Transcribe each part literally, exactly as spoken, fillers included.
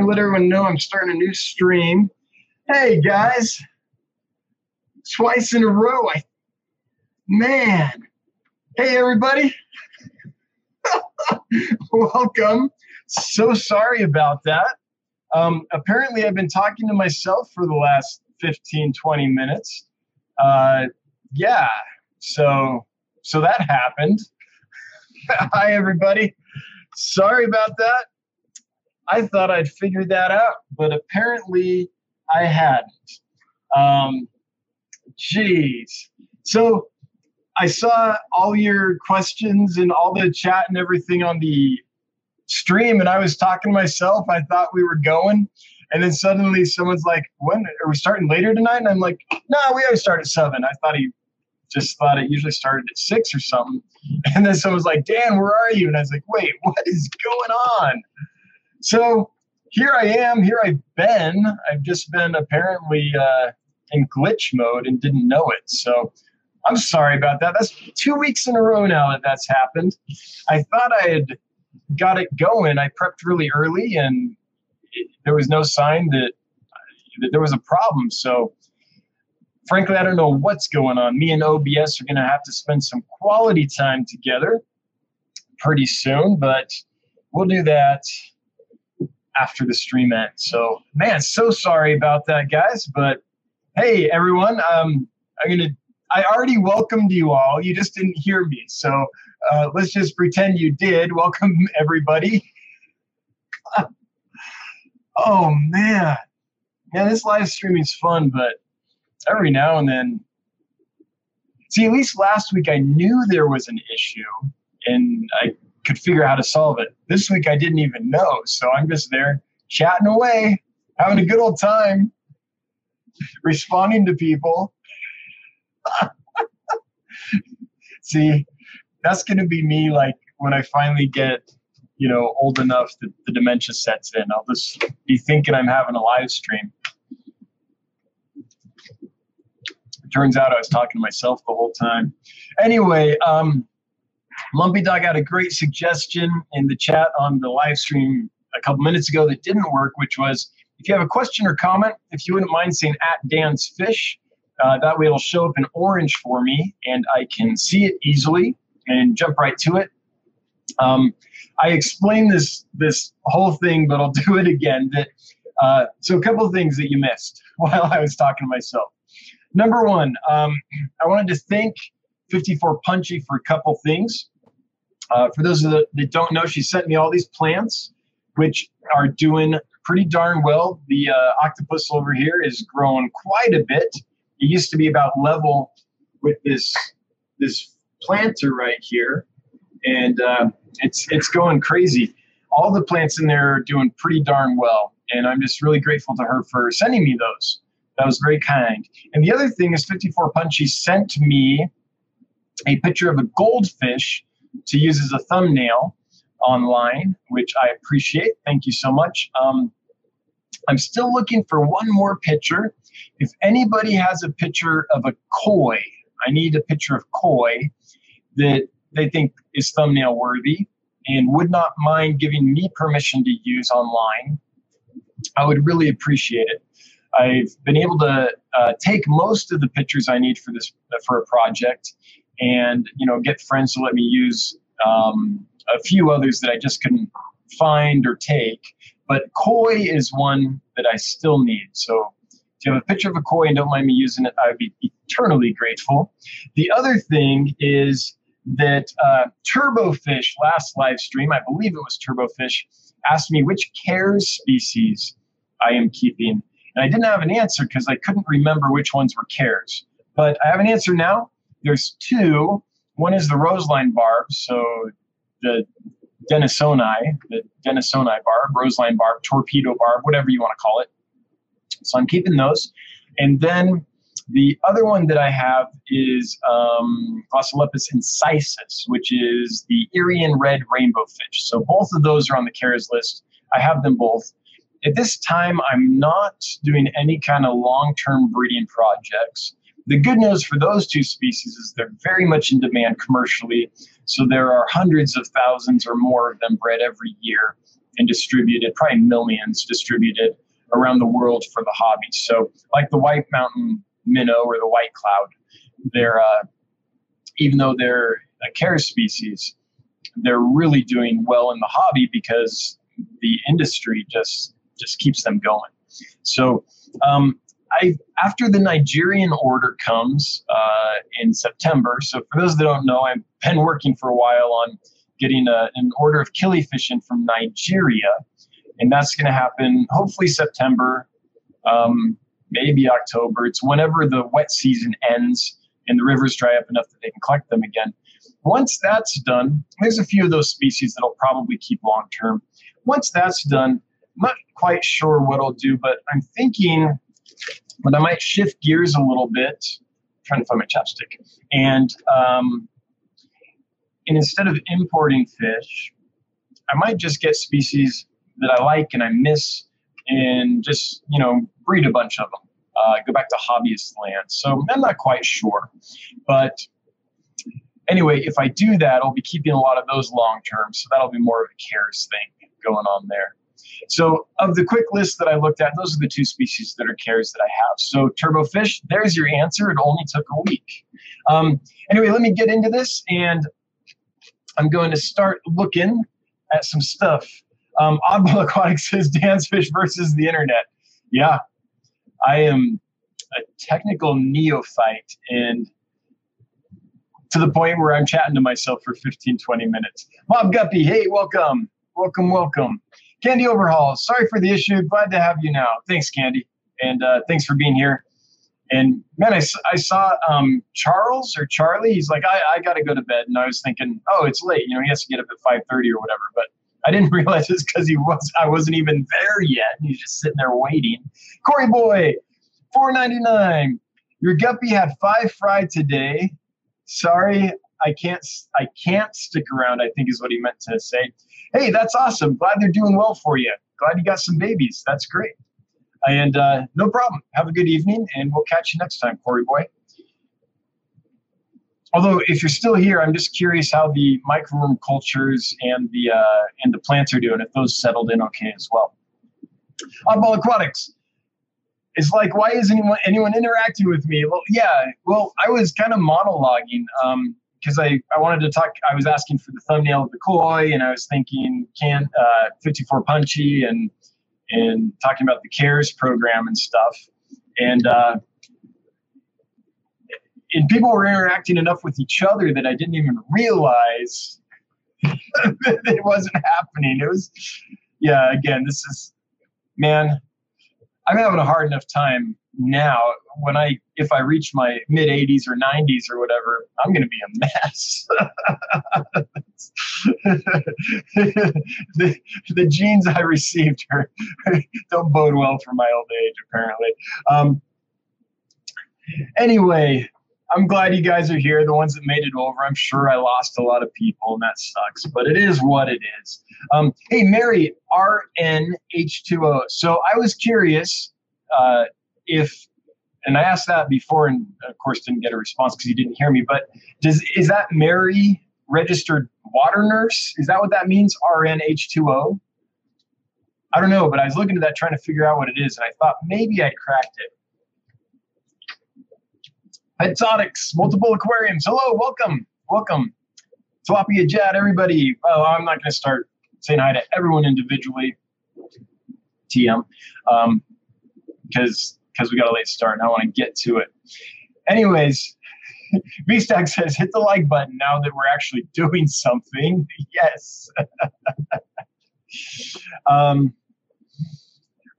and let everyone know I'm starting a new stream. Hey guys, twice in a row, I, man. Hey everybody, welcome. So sorry about that. Um, apparently I've been talking to myself for the last fifteen, twenty minutes. Uh, yeah, so, so that happened. Hi everybody, sorry about that. I thought I'd figured that out, but apparently I hadn't. Um, geez. So I saw all your questions and all the chat and everything on the stream, and I was talking to myself. I thought we were going, and then suddenly someone's like, when are we starting later tonight? And I'm like, no, we always start at seven. I thought he just thought it usually started at six or something. And then someone's like, Dan, where are you? And I was like, wait, what is going on? So here I am, here I've been. I've just been apparently uh, in glitch mode and didn't know it. So I'm sorry about that. That's two weeks in a row now that that's happened. I thought I had got it going. I prepped really early, and it, there was no sign that, that there was a problem. So frankly, I don't know what's going on. Me and O B S are going to have to spend some quality time together pretty soon, but we'll do that after the stream ends. So, man, so sorry about that, guys. But hey, everyone, um, I'm gonna. I already welcomed you all. You just didn't hear me. So uh, let's just pretend you did. Welcome, everybody. Oh man, man, this live streaming is fun, but every now and then. See, at least last week I knew there was an issue, and I could figure out how to solve it. This week I didn't even know, so I'm just there chatting away, having a good old time, responding to people. See, that's going to be me, like, when I finally get, you know, old enough that the dementia sets in. I'll just be thinking I'm having a live stream. Turns out I was talking to myself the whole time. Anyway, um, Lumpy Dog had a great suggestion in the chat on the live stream a couple minutes ago that didn't work, which was, if you have a question or comment, if you wouldn't mind saying at Dan's Fish, uh, that way it'll show up in orange for me and I can see it easily and jump right to it. Um, I explained this, this whole thing, but I'll do it again. That, uh, so a couple of things that you missed while I was talking to myself. Number one, um, I wanted to thank fifty-four Punchy for a couple things. Uh, for those of the, that don't know, she sent me all these plants, which are doing pretty darn well. The uh, octopus over here is growing quite a bit. It used to be about level with this this planter right here, and uh, it's it's going crazy. All the plants in there are doing pretty darn well, and I'm just really grateful to her for sending me those. That was very kind. And the other thing is, fifty-four Punchy sent me a picture of a goldfish to use as a thumbnail online, which I appreciate. Thank you so much. Um, I'm still looking for one more picture. If anybody has a picture of a koi, I need a picture of koi that they think is thumbnail worthy and would not mind giving me permission to use online, I would really appreciate it. I've been able to uh, take most of the pictures I need for this for a project, and you know, get friends to let me use um, a few others that I just couldn't find or take. But koi is one that I still need. So if you have a picture of a koi and don't mind me using it, I'd be eternally grateful. The other thing is that uh, Turbofish last live stream, I believe it was Turbofish, asked me which CARES species I am keeping. And I didn't have an answer because I couldn't remember which ones were CARES. But I have an answer now. There's two. One is the Roseline barb, so the Denisoni, the Denisoni barb, Roseline barb, Torpedo barb, whatever you want to call it. So I'm keeping those. And then the other one that I have is um, Glossolepis incisus, which is the Irian red rainbow fish. So both of those are on the CARES list. I have them both. At this time, I'm not doing any kind of long-term breeding projects. The good news for those two species is they're very much in demand commercially. So there are hundreds of thousands or more of them bred every year. and distributed, probably millions distributed around the world for the hobby. So like the white mountain minnow or the white cloud, they're, uh, even though they're a CARES species, they're really doing well in the hobby because the industry just, just keeps them going. So um, I, after the Nigerian order comes uh, in September, so for those that don't know, I've been working for a while on getting a, an order of killifish in from Nigeria, and that's going to happen hopefully September, um, maybe October. It's whenever the wet season ends and the rivers dry up enough that they can collect them again. Once that's done, there's a few of those species that I'll probably keep long term. Once that's done, I'm not quite sure what I'll do, but I'm thinking that I might shift gears a little bit. I'm trying to find my chapstick. And, um, and instead of importing fish, I might just get species that I like and I miss and just, you know, breed a bunch of them. Uh, go back to hobbyist land. So I'm not quite sure. But anyway, if I do that, I'll be keeping a lot of those long term. So that'll be more of a CARES thing going on there. So of the quick list that I looked at, those are the two species that are CARES that I have. So turbofish, there's your answer. It only took a week. Um, anyway, let me get into this, and I'm going to start looking at some stuff. Um, Oddball Aquatics says dancefish versus the internet. Yeah, I am a technical neophyte, and to the point where I'm chatting to myself for fifteen, twenty minutes. Mob Guppy, hey, welcome, welcome, welcome. Candy Overhaul, sorry for the issue. Glad to have you now. Thanks, Candy. And uh, thanks for being here. And, man, I, I saw um, Charles or Charlie. He's like, I, I got to go to bed. And I was thinking, oh, it's late. You know, he has to get up at five thirty or whatever. But I didn't realize it's because he was, I wasn't even there yet. He's just sitting there waiting. Corey Boy, four ninety-nine. Your guppy had five fried today. Sorry, I can't, I can't stick around, I think is what he meant to say. Hey, that's awesome. Glad they're doing well for you. Glad you got some babies. That's great. And uh, no problem. Have a good evening, and we'll catch you next time, Corey Boy. Although, if you're still here, I'm just curious how the microworm cultures and the uh, and the plants are doing, if those settled in okay as well. Oddball Aquatics. It's like, why isn't anyone, anyone interacting with me? Well, yeah. Well, I was kind of monologuing. Um, Because I, I wanted to talk, I was asking for the thumbnail of the koi, and I was thinking can uh, fifty-four Punchy and and talking about the CARES program and stuff, and uh, and people were interacting enough with each other that I didn't even realize that it wasn't happening. It was, yeah. Again, this is, man, I'm having a hard enough time now. When I, if I reach my mid eighties or nineties or whatever, I'm going to be a mess. the, the genes I received are, don't bode well for my old age, apparently. Um, anyway, I'm glad you guys are here. The ones that made it over, I'm sure I lost a lot of people, and that sucks, but it is what it is. Um, hey, Mary, R N H two O. So I was curious uh, if, and I asked that before, and of course didn't get a response because you didn't hear me, but does, is that Mary registered water nurse? Is that what that means, R N H two O? I don't know, but I was looking at that trying to figure out what it is, and I thought maybe I cracked it. Exotics, multiple aquariums. Hello, welcome, welcome. Tilapia Jad, everybody. Oh, I'm not going to start saying hi to everyone individually. T M, um, because because we got a late start and I want to get to it. Anyways, V-Stack says hit the like button now that we're actually doing something. Yes. um.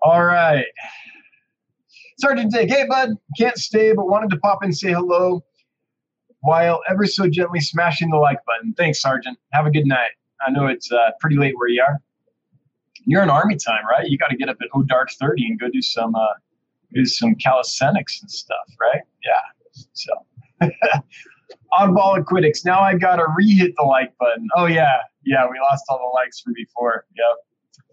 All right. Sergeant Dick, hey bud, can't stay, but wanted to pop in and say hello while ever so gently smashing the like button. Thanks, Sergeant. Have a good night. I know it's uh, pretty late where you are. You're in Army time, right? You got to get up at oh dark thirty and go do some uh, do some calisthenics and stuff, right? Yeah. So, Oddball Aquatics. Now I got to re-hit the like button. Oh yeah, yeah. We lost all the likes from before. Yep.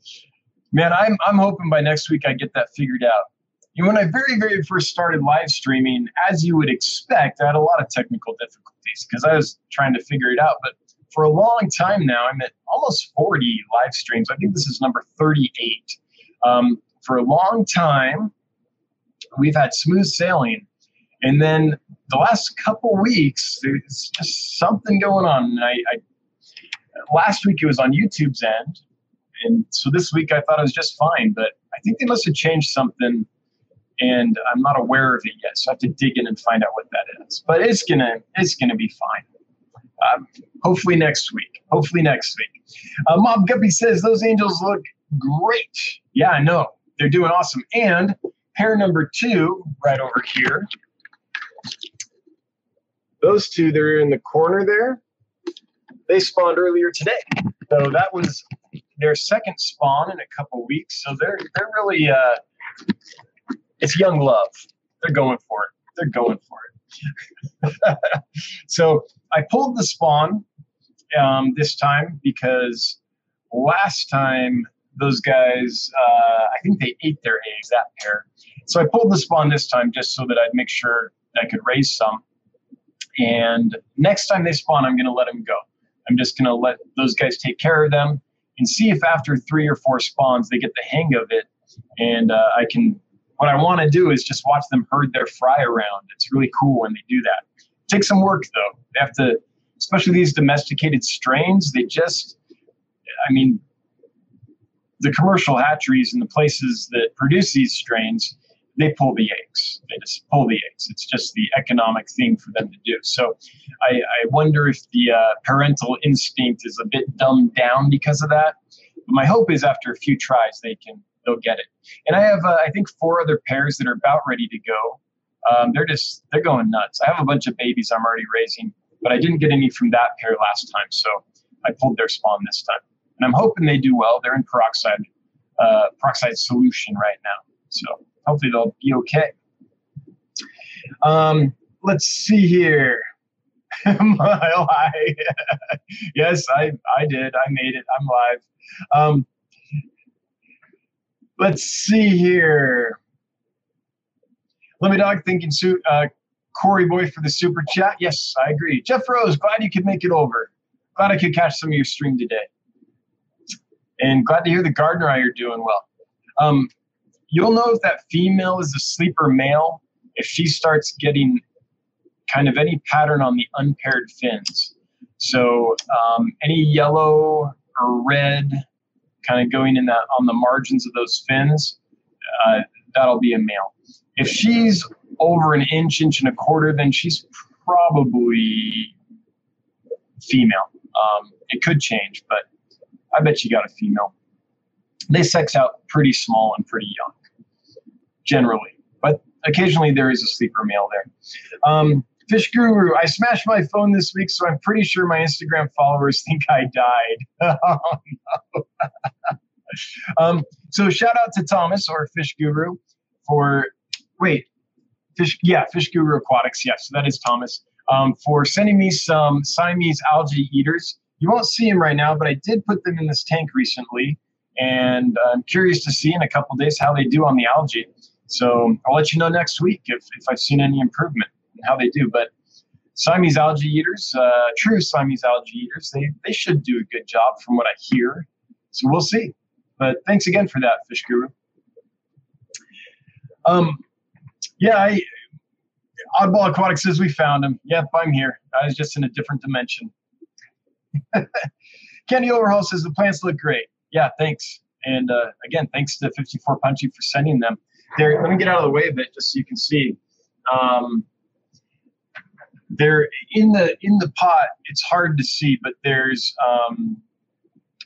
Man, I'm I'm hoping by next week I get that figured out. And when I very, very first started live streaming, as you would expect, I had a lot of technical difficulties because I was trying to figure it out. But for a long time now. I'm at almost forty live streams. I think this is number thirty-eight. Um, for a long time, we've had smooth sailing. And then the last couple weeks, there's just something going on. And I, I, last week, it was on YouTube's end. And so this week, I thought it was just fine. But I think they must have changed something. And I'm not aware of it yet. So I have to dig in and find out what that is. But it's going to it's gonna be fine. Um, hopefully next week. Hopefully next week. Uh, Mob Guppy says, those angels look great. Yeah, I know. They're doing awesome. And pair number two, right over here. Those two, they're in the corner there. They spawned earlier today. So that was their second spawn in a couple weeks. So they're, they're really, uh, it's young love. They're going for it. They're going for it. So I pulled the spawn um, this time because last time those guys, uh, I think they ate their eggs, that pair. So I pulled the spawn this time just so that I'd make sure that I could raise some. And next time they spawn, I'm going to let them go. I'm just going to let those guys take care of them and see if after three or four spawns they get the hang of it. And uh, I can... What I want to do is just watch them herd their fry around. It's really cool when they do that. It takes some work, though. They have to, especially these domesticated strains, they just, I mean, the commercial hatcheries and the places that produce these strains, they pull the eggs. They just pull the eggs. It's just the economic thing for them to do. So I, I wonder if the uh, parental instinct is a bit dumbed down because of that. But my hope is after a few tries, they can they'll get it. And I have, uh, I think, four other pairs that are about ready to go. Um, they're just, they're going nuts. I have a bunch of babies I'm already raising, but I didn't get any from that pair last time. So I pulled their spawn this time. And I'm hoping they do well. They're in peroxide, uh, peroxide solution right now. So hopefully they'll be okay. Um, let's see here. My lie. Yes, I, I did. I made it. I'm live. Um, Let's see here. Let me dog thinking suit. Uh, Corey Boy for the super chat. Yes, I agree. Jeff Rose, glad you could make it over. Glad I could catch some of your stream today. And glad to hear the gardener eye you're doing well. Um, you'll know if that female is a sleeper male if she starts getting kind of any pattern on the unpaired fins. So um, any yellow or red kind of going in that on the margins of those fins, uh, that'll be a male. If she's over an inch, inch and a quarter, then she's probably female. Um, it could change, but I bet you got a female. They sex out pretty small and pretty young, generally. But occasionally there is a sleeper male there. Um, Fish Guru, I smashed my phone this week, so I'm pretty sure my Instagram followers think I died. Oh, no. um, so shout out to Thomas or Fish Guru for, wait, Fish, yeah, Fish Guru Aquatics. Yeah, so that is Thomas um, for sending me some Siamese algae eaters. You won't see them right now, but I did put them in this tank recently, and I'm curious to see in a couple of days how they do on the algae. So I'll let you know next week if, if I've seen any improvement. How they do, but Siamese algae eaters, uh, true Siamese algae eaters, they, they should do a good job from what I hear. So we'll see. But thanks again for that, Fish Guru. Um, yeah, I, Oddball Aquatics says we found him. Yep, I'm here. I was just in a different dimension. Kenny Overhaul says the plants look great. Yeah, thanks. And uh, again, thanks to fifty-four Punchy for sending them. There, let me get out of the way a bit just so you can see. Um, They're in the in the pot. It's hard to see, but there's um,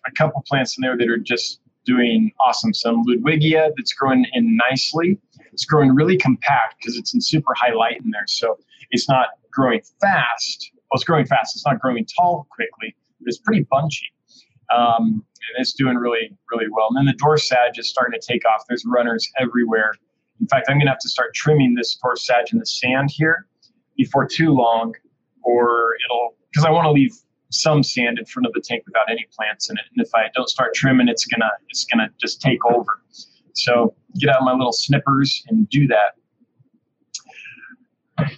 a couple plants in there that are just doing awesome. Some Ludwigia that's growing in nicely. It's growing really compact because it's in super high light in there, so it's not growing fast. Well, it's growing fast. It's not growing tall quickly, but it's pretty bunchy, um, and it's doing really really well. And then the dwarf sage is starting to take off. There's runners everywhere. In fact, I'm going to have to start trimming this dwarf sage in the sand here before too long, or it'll, because I want to leave some sand in front of the tank without any plants in it. And if I don't start trimming, it's gonna it's gonna just take over. So get out my little snippers and do that.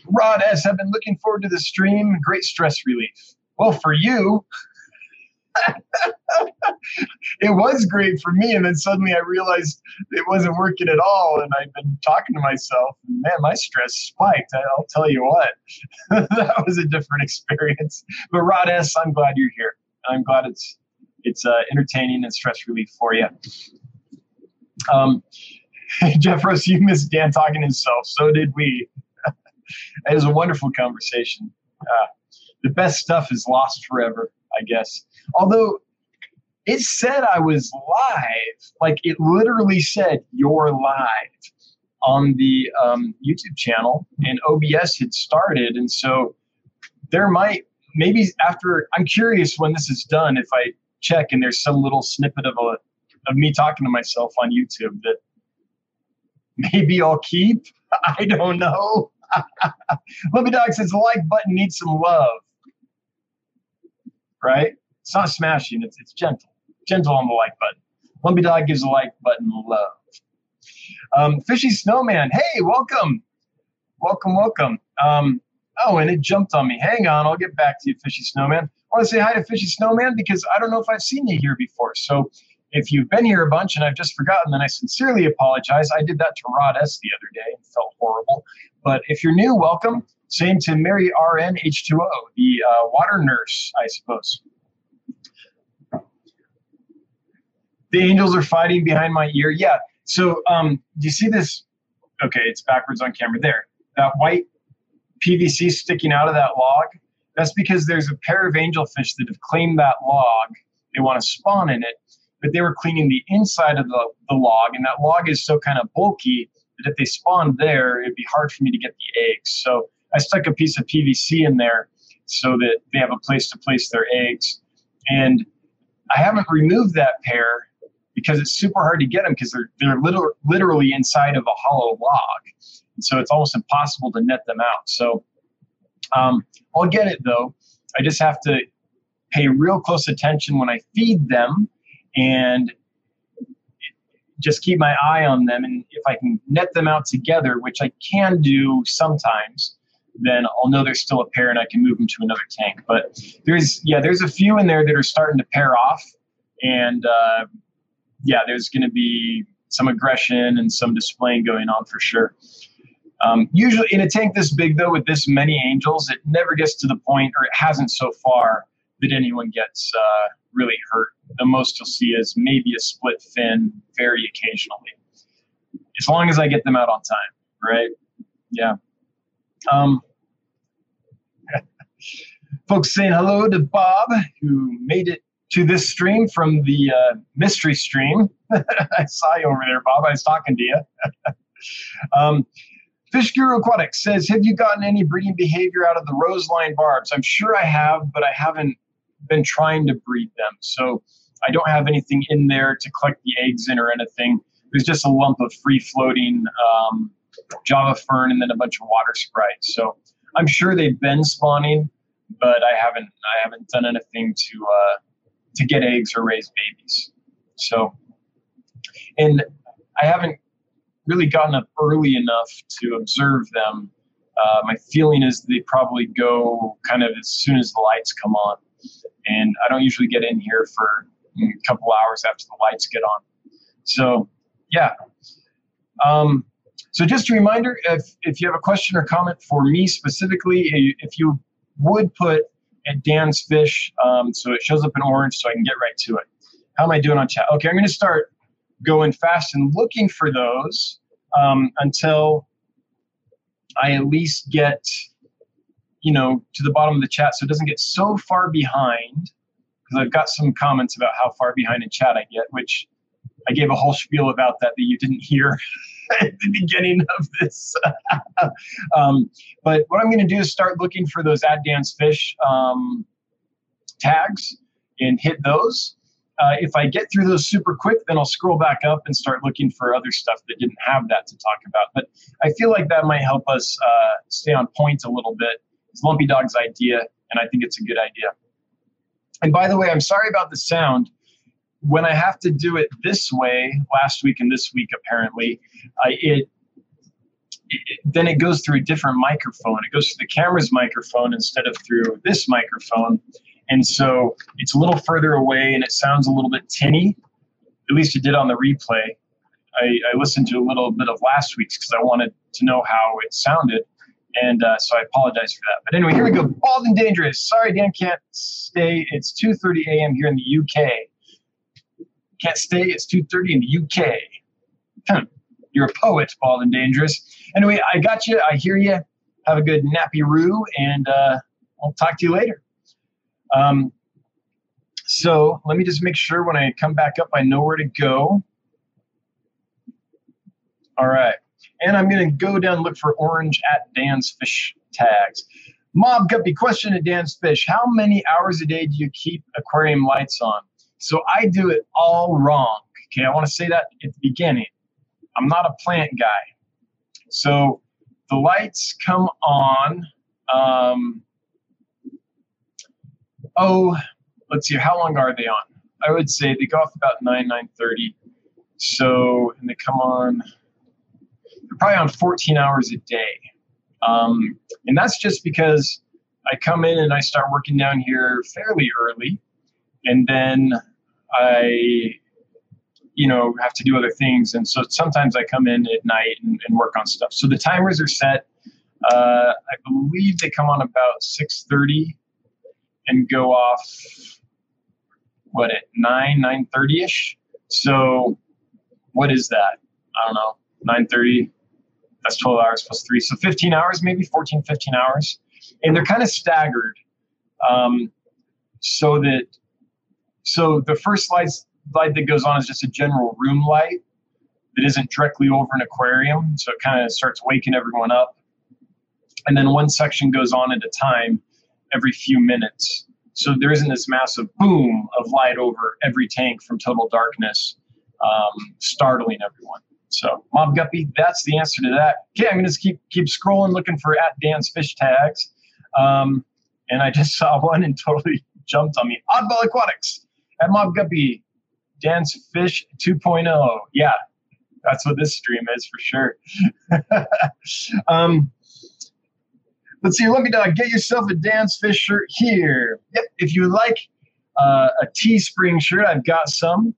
Rod S, I've been looking forward to the stream. Great stress relief. Well, for you, It was great for me, and then suddenly I realized it wasn't working at all, and I've been talking to myself, and man, my stress spiked. I'll tell you what, that was a different experience. But Rod S., I'm glad you're here. I'm glad it's it's uh, entertaining and stress relief for you. Um, Jeff Rose, you missed Dan talking himself. So did we. It was a wonderful conversation. Uh, the best stuff is lost forever, I guess. Although it said I was live, like it literally said you're live on the um, YouTube channel, and O B S had started. And so there might, maybe after, I'm curious when this is done, if I check and there's some little snippet of, a, of me talking to myself on YouTube that maybe I'll keep. I don't know. Lumpy Dog says the like button needs some love, right? It's not smashing. It's it's gentle, gentle on the like button. Lumpy Dog gives the like button love. Um, Fishy Snowman, hey, welcome, welcome, welcome. Um, oh, and it jumped on me. Hang on, I'll get back to you, Fishy Snowman. I want to say hi to Fishy Snowman because I don't know if I've seen you here before. So if you've been here a bunch and I've just forgotten, then I sincerely apologize. I did that to Rod S. the other day and felt horrible. But if you're new, welcome. Same to Mary R N H two O, the uh, water nurse, I suppose. The angels are fighting behind my ear. Yeah. So um, do you see this? Okay, it's backwards on camera there. That white P V C sticking out of that log, that's because there's a pair of angelfish that have claimed that log. They want to spawn in it. But they were cleaning the inside of the, the log, and that log is so kind of bulky that if they spawned there, it'd be hard for me to get the eggs. So I stuck a piece of P V C in there so that they have a place to place their eggs. And I haven't removed that pair because it's super hard to get them because they're, they're liter- literally inside of a hollow log. And so it's almost impossible to net them out. So um, I'll get it, though. I just have to pay real close attention when I feed them, and just keep my eye on them. And if I can net them out together, which I can do sometimes, then I'll know there's still a pair and I can move them to another tank. But there's, yeah, there's a few in there that are starting to pair off. And uh, yeah, there's going to be some aggression and some displaying going on for sure. Um, usually in a tank this big, though, with this many angels, it never gets to the point, or it hasn't so far, that anyone gets uh, really hurt. The most you'll see is maybe a split fin very occasionally, as long as I get them out on time, right? Yeah. Um, folks saying hello to Bob, who made it to this stream from the uh, mystery stream. I saw you over there, Bob. I was talking to you. um, Fish Guru Aquatics says, have you gotten any breeding behavior out of the Roseline barbs? I'm sure I have, but I haven't been trying to breed them, so I don't have anything in there to collect the eggs in or anything. There's just a lump of free floating um, Java fern and then a bunch of water sprites. So I'm sure they've been spawning, but I haven't I haven't done anything to uh, to get eggs or raise babies. So, and I haven't really gotten up early enough to observe them. Uh, my feeling is they probably go kind of as soon as the lights come on. And I don't usually get in here for a couple hours after the lights get on. So, yeah. Um, so just a reminder, if, if you have a question or comment for me specifically, if you would put at Dan's Fish, um, so it shows up in orange so I can get right to it. How am I doing on chat? Okay, I'm going to start going fast and looking for those um, until I at least get... you know, to the bottom of the chat, so it doesn't get so far behind, because I've got some comments about how far behind in chat I get, which I gave a whole spiel about that that you didn't hear at the beginning of this. um, but what I'm going to do is start looking for those at Dan's Fish um, tags and hit those. Uh, if I get through those super quick, then I'll scroll back up and start looking for other stuff that didn't have that to talk about. But I feel like that might help us uh, stay on point a little bit. It's Lumpy Dog's idea, and I think it's a good idea. And by the way, I'm sorry about the sound. When I have to do it this way, last week and this week apparently, uh, it, it then it goes through a different microphone. It goes through the camera's microphone instead of through this microphone, And so it's a little further away and it sounds a little bit tinny. At least it did on the replay. I, I listened to a little bit of last week's because I wanted to know how it sounded. And uh, so I apologize for that. But anyway, here we go. Bald and dangerous. Sorry, Dan can't stay. It's two thirty a m here in the U K. Can't stay. It's two thirty in the U K. You're a poet, Bald and Dangerous. Anyway, I got you. I hear you. Have a good nappy-roo, and uh, I'll talk to you later. Um, so let me just make sure when I come back up, I know where to go. All right. And I'm going to go down and look for orange at Dan's Fish tags. Mob Guppy, question at Dan's Fish. How many hours a day do you keep aquarium lights on? So I do it all wrong. Okay, I want to say that at the beginning. I'm not a plant guy. So the lights come on. Um, oh, let's see. How long are they on? I would say they go off about nine, nine thirty. So, and they come on. They're probably on fourteen hours a day. Um, and that's just because I come in and I start working down here fairly early. And then I, you know, have to do other things. And so sometimes I come in at night and, and work on stuff. So the timers are set. Uh, I believe they come on about six thirty and go off, what, at nine, nine thirty-ish? So what is that? I don't know. nine thirty, that's twelve hours plus three. So fifteen hours, maybe fourteen, fifteen hours. And they're kind of staggered. Um, so that, so the first light, light that goes on is just a general room light that isn't directly over an aquarium. So it kind of starts waking everyone up. And then one section goes on at a time every few minutes. So there isn't this massive boom of light over every tank from total darkness, um, startling everyone. So, Mob Guppy, that's the answer to that. Okay, I'm going to keep keep scrolling, looking for at Dan's Fish tags. Um, and I just saw one and totally jumped on me. Oddball Aquatics at Mob Guppy, Dan's Fish two point oh. Yeah, that's what this stream is for sure. um, let's see, Lumpy Dog, get yourself a Dan's Fish shirt here. Yep, if you like uh, a Teespring shirt, I've got some.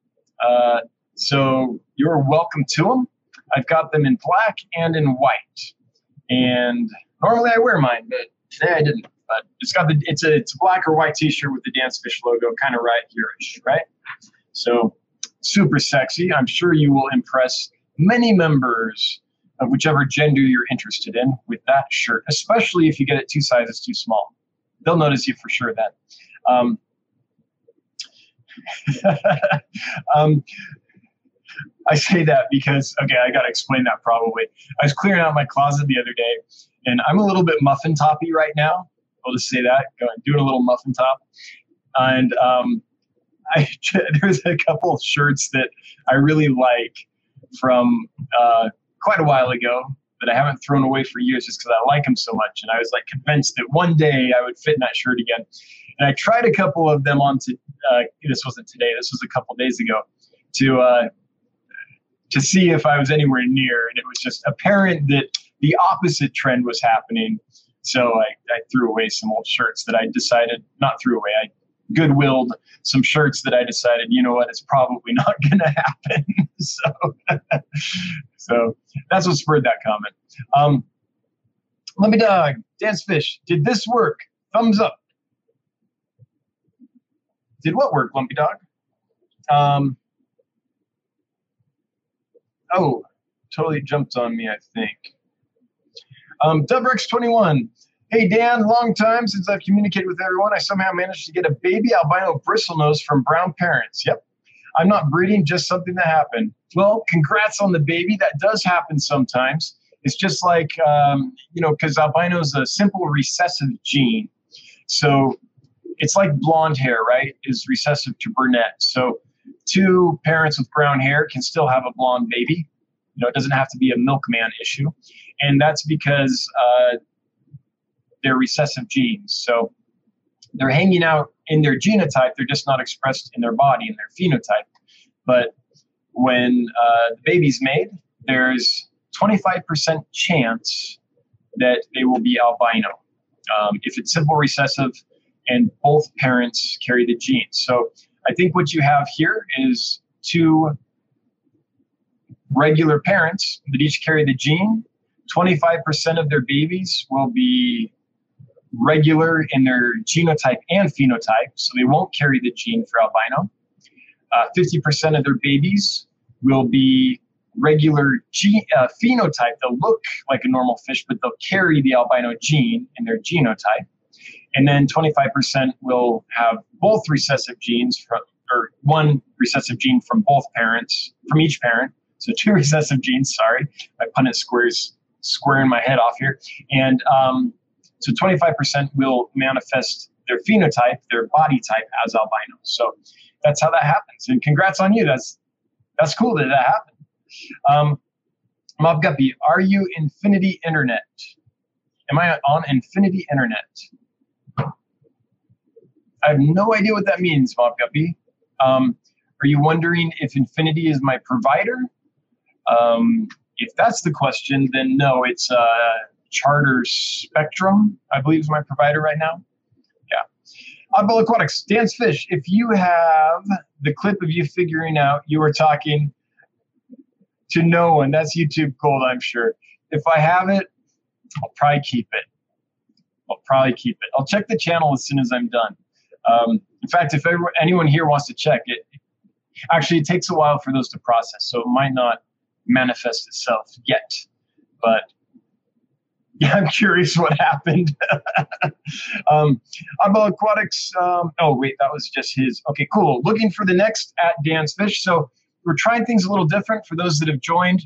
Uh, so, you're welcome to them. I've got them in black and in white. And normally I wear mine, but today I didn't. But it's got the it's a it's a black or white T-shirt with the Dan's Fish logo, kind of right here-ish, right? So super sexy. I'm sure you will impress many members of whichever gender you're interested in with that shirt, especially if you get it two sizes too small. They'll notice you for sure then. Um, um, I say that because, okay, I got to explain that probably. I was clearing out my closet the other day, and I'm a little bit muffin toppy right now. I'll just say that, doing a little muffin top. And um, I, there's a couple of shirts that I really like from uh, quite a while ago that I haven't thrown away for years just because I like them so much. And I was like convinced that one day I would fit in that shirt again. And I tried a couple of them on to, uh, this wasn't today, this was a couple of days ago, to, uh, to see if I was anywhere near. And it was just apparent that the opposite trend was happening. So I, I threw away some old shirts that I decided, not threw away, I goodwilled some shirts that I decided, you know what, it's probably not going to happen. so, so that's what spurred that comment. Um, let me dog, Dan's Fish, did this work? Thumbs up. Did what work, Lumpy Dog? Um, Oh, totally jumped on me, I think. Um, Dubrex twenty-one. Hey, Dan, long time since I've communicated with everyone. I somehow managed to get a baby albino bristle nose from brown parents. Yep. I'm not breeding, just something that happened. Well, congrats on the baby. That does happen sometimes. It's just like, um, you know, because albino is a simple recessive gene. So it's like blonde hair, right, is recessive to brunette. So two parents with brown hair can still have a blonde baby. You know, it doesn't have to be a milkman issue. And that's because uh, they're recessive genes. So they're hanging out in their genotype. They're just not expressed in their body, in their phenotype. But when uh, the baby's made, there's twenty-five percent chance that they will be albino. Um, if it's simple recessive, and both parents carry the gene. So I think what you have here is two regular parents that each carry the gene. twenty-five percent of their babies will be regular in their genotype and phenotype, so they won't carry the gene for albino. Uh, fifty percent of their babies will be regular gene, uh, phenotype. They'll look like a normal fish, but they'll carry the albino gene in their genotype. And then twenty-five percent will have both recessive genes, from, or one recessive gene from both parents, from each parent. So two recessive genes, sorry. My pundit squares squaring my head off here. And um, so twenty-five percent will manifest their phenotype, their body type as albino. So that's how that happens. And congrats on you. That's that's cool that that happened. Um, Mob Guppy, are you Infinity Internet? Am I on Infinity Internet? I have no idea what that means, Mob Guppy. Um, are you wondering if Infinity is my provider? Um, if that's the question, then no, it's uh, Charter Spectrum, I believe, is my provider right now. Yeah. Oddball Aquatics, Dance Fish, if you have the clip of you figuring out you were talking to no one, that's YouTube gold, I'm sure. If I have it, I'll probably keep it. I'll probably keep it. I'll check the channel as soon as I'm done. Um, in fact, if everyone, anyone here wants to check it, actually, it takes a while for those to process, so it might not manifest itself yet. But yeah, I'm curious what happened. um, Oddball Aquatics. Um, oh, wait, that was just his. Okay, cool. Looking for the next at Dan's Fish. So we're trying things a little different for those that have joined.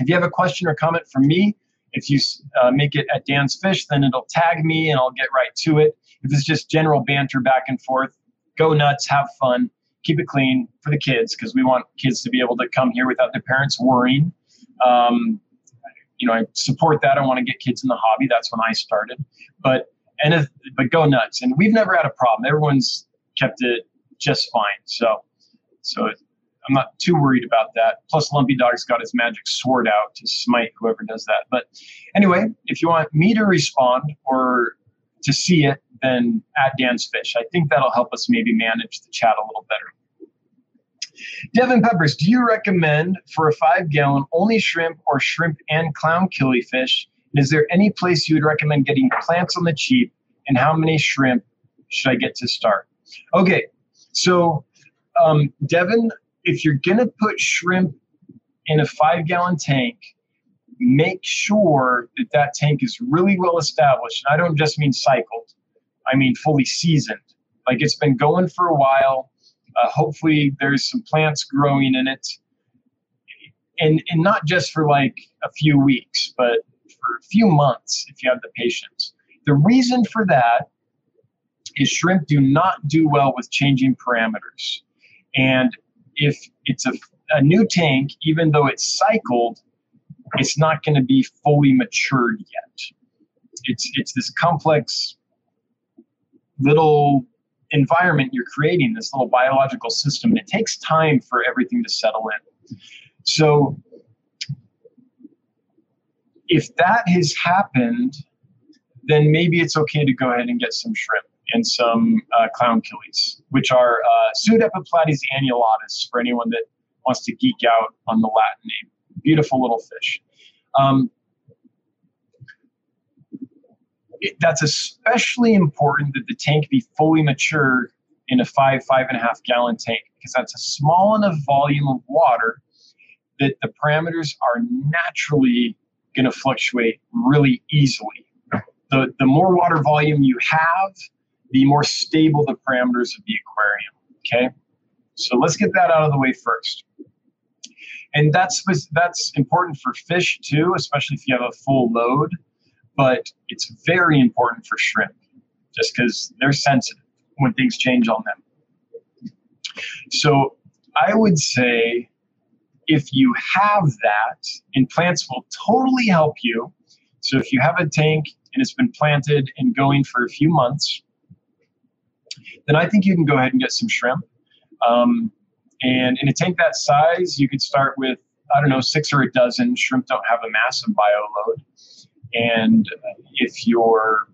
If you have a question or comment from me, if you uh, make it at Dan's Fish, then it'll tag me and I'll get right to it. If it's just general banter back and forth, go nuts, have fun, keep it clean for the kids, because we want kids to be able to come here without their parents worrying. Um, you know, I support that. I want to get kids in the hobby. That's when I started. But and if, but go nuts. And we've never had a problem. Everyone's kept it just fine. So so it's, I'm not too worried about that. Plus, Lumpy Dog's got his magic sword out to smite whoever does that. But anyway, if you want me to respond or to see it, then at DanceFish. I think that'll help us maybe manage the chat a little better. Devin Peppers, do you recommend for a five-gallon only shrimp or shrimp and clown killifish? And is there any place you would recommend getting plants on the cheap? And how many shrimp should I get to start? Okay, so um, Devin, if you're gonna put shrimp in a five-gallon tank, make sure that that tank is really well established. And I don't just mean cycled, I mean fully seasoned. Like it's been going for a while. Uh, hopefully there's some plants growing in it. And, and not just for like a few weeks, but for a few months if you have the patience. The reason for that is shrimp do not do well with changing parameters. And if it's a, a new tank, even though it's cycled, it's not going to be fully matured yet. It's, it's this complex little environment you're creating, this little biological system. It takes time for everything to settle in. So if that has happened, then maybe it's okay to go ahead and get some shrimp and some uh, clown killies, which are uh, Pseudoplatys annulatus, for anyone that wants to geek out on the Latin name. Beautiful little fish. Um, it, that's especially important that the tank be fully mature in a five, five and a half gallon tank, because that's a small enough volume of water that the parameters are naturally going to fluctuate really easily. The, the more water volume you have, the more stable the parameters of the aquarium, okay? So let's get that out of the way first. And that's, that's important for fish too, especially if you have a full load, but it's very important for shrimp just because they're sensitive when things change on them. So I would say if you have that, and plants will totally help you. So if you have a tank and it's been planted and going for a few months, then I think you can go ahead and get some shrimp. Um, And in a tank that size, you could start with, I don't know, six or a dozen. Shrimp don't have a massive bio load. And if you're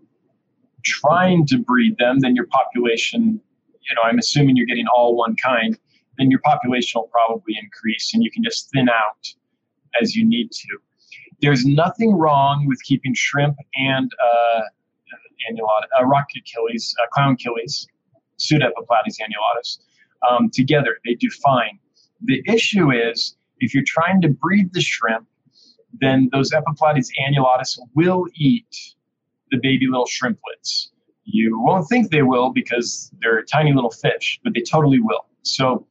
trying to breed them, then your population, you know, I'm assuming you're getting all one kind, then your population will probably increase and you can just thin out as you need to. There's nothing wrong with keeping shrimp and uh, annulatus, uh, rock achilles, uh, clown achilles, Pseudoplatys annulatus um, together. They do fine. The issue is if you're trying to breed the shrimp, then those Epiplatys annulatus will eat the baby little shrimplets. You won't think they will because they're tiny little fish, but they totally will. So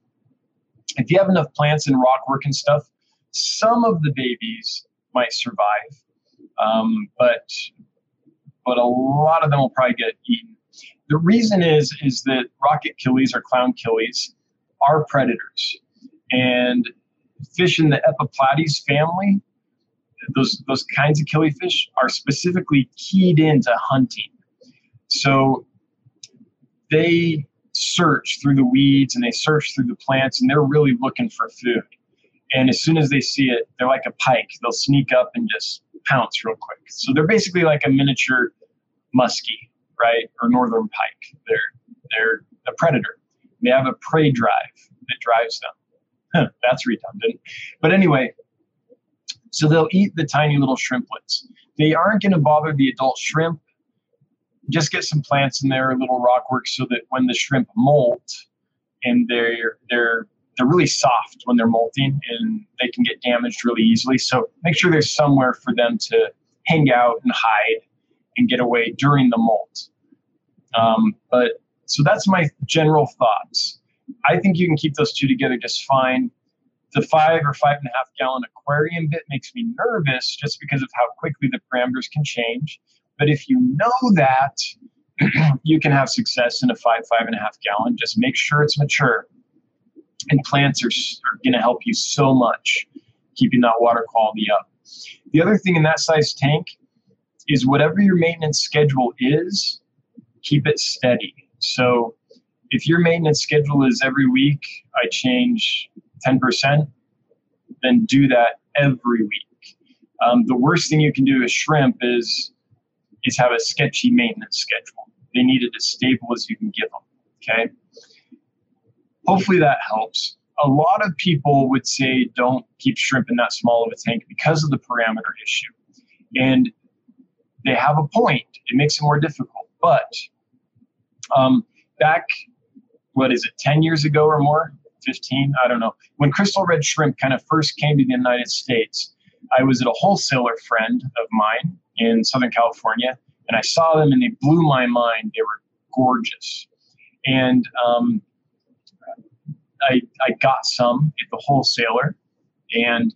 if you have enough plants and rockwork and stuff, some of the babies might survive, um, but but a lot of them will probably get eaten. The reason is is that rocket killies or clown killies are predators, and fish in the Epiplatys family, those those kinds of killifish, are specifically keyed into hunting. So they search through the weeds and they search through the plants and they're really looking for food. And as soon as they see it, they're like a pike. They'll sneak up and just pounce real quick. So they're basically like a miniature muskie, right? Or northern pike. They're they're a predator. They have a prey drive that drives them. That's redundant. But anyway, so they'll eat the tiny little shrimplets. They aren't going to bother the adult shrimp. Just get some plants in there, a little rockwork, so that when the shrimp molt and they're they're They're really soft when they're molting and they can get damaged really easily. So make sure there's somewhere for them to hang out and hide and get away during the molt. Um, but so that's my general thoughts. I think you can keep those two together just fine. The five or five and a half gallon aquarium bit makes me nervous just because of how quickly the parameters can change. But if you know that, you can have success in a five, five and a half gallon. Just make sure it's mature. And plants are, are going to help you so much, keeping that water quality up. The other thing in that size tank is whatever your maintenance schedule is, keep it steady. So if your maintenance schedule is every week, I change ten percent, then do that every week. Um, the worst thing you can do with shrimp is, is have a sketchy maintenance schedule. They need it as stable as you can give them, okay? Hopefully that helps. A lot of people would say don't keep shrimp in that small of a tank because of the parameter issue. And they have a point. It makes it more difficult. But um, back, what is it, ten years ago or more? fifteen? I don't know. When crystal red shrimp kind of first came to the United States, I was at a wholesaler friend of mine in Southern California, and I saw them and they blew my mind. They were gorgeous. And um, I, I got some at the wholesaler, and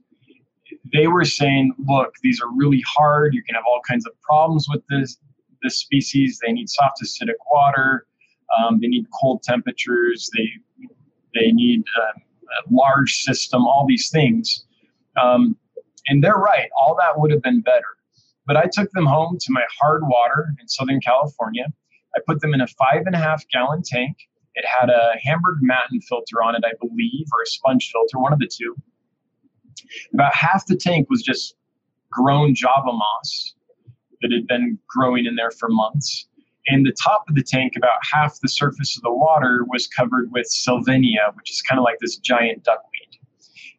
they were saying, look, these are really hard. You can have all kinds of problems with this, this species. They need soft acidic water. Um, they need cold temperatures. They they need um, a large system, all these things. Um, and they're right. All that would have been better. But I took them home to my hard water in Southern California. I put them in a five and a half gallon tank. It had a Hamburg matten filter on it, I believe, or a sponge filter, one of the two. About half the tank was just grown Java moss that had been growing in there for months. And the top of the tank, about half the surface of the water, was covered with Sylvania, which is kind of like this giant duckweed.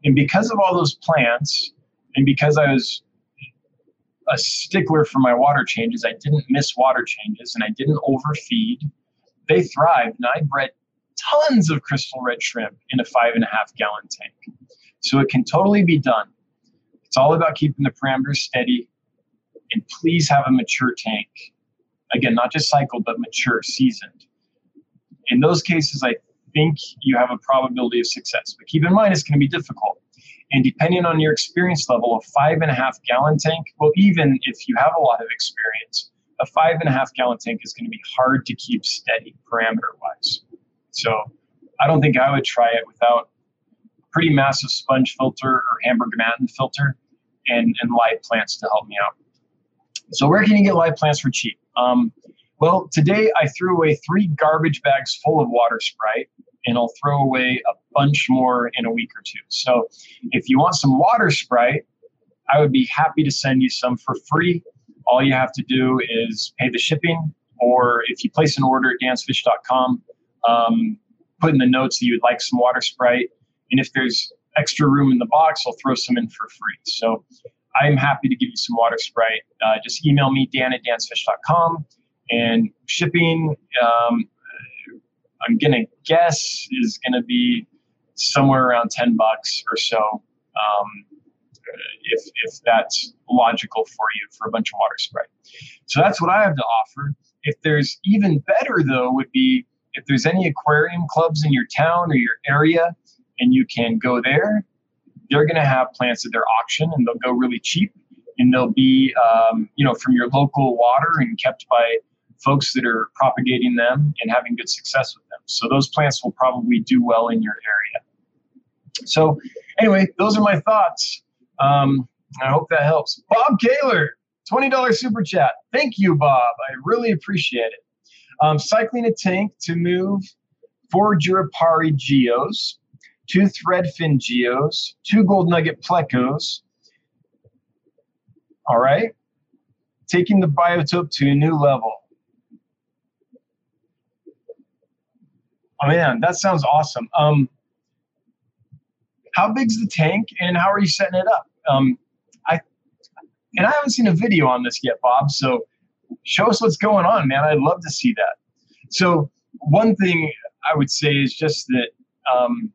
And because of all those plants, and because I was a stickler for my water changes, I didn't miss water changes, and I didn't overfeed. They thrived, and I bred tons of crystal red shrimp in a five and a half gallon tank. So it can totally be done. It's all about keeping the parameters steady, and please have a mature tank. Again, not just cycled, but mature, seasoned. In those cases, I think you have a probability of success, but keep in mind it's going to be difficult. And depending on your experience level, a five and a half gallon tank, well, even if you have a lot of experience, a five and a half gallon tank is going to be hard to keep steady parameter wise. So I don't think I would try it without a pretty massive sponge filter or Hamburg matten filter and, and live plants to help me out. So where can you get live plants for cheap? Um, well, today I threw away three garbage bags full of water sprite, and I'll throw away a bunch more in a week or two. So if you want some water sprite, I would be happy to send you some for free. All you have to do is pay the shipping or if you place an order at dance fish dot com, um, put in the notes that you would like some water sprite. And if there's extra room in the box, I'll throw some in for free. So I'm happy to give you some water sprite. Uh, just email me, dan at dance fish dot com. And shipping, um, I'm going to guess, is going to be somewhere around ten bucks or so, um, if if that's logical for you for a bunch of water sprite. So that's what I have to offer. If there's even better, though, would be if there's any aquarium clubs in your town or your area, and you can go there, they're going to have plants at their auction, and they'll go really cheap. And they'll be, um, you know, from your local water and kept by folks that are propagating them and having good success with them. So those plants will probably do well in your area. So anyway, those are my thoughts. Um, I hope that helps. Bob Kaler, twenty dollar super chat. Thank you, Bob. I really appreciate it. Um, cycling a tank to move four Juripari geos, two threadfin geos, two gold nugget plecos. All right. Taking the biotope to a new level. Oh, man, that sounds awesome. Um, how big's the tank, and how are you setting it up? Um, I and I haven't seen a video on this yet, Bob, so show us what's going on, man. I'd love to see that. So one thing I would say is just that, um,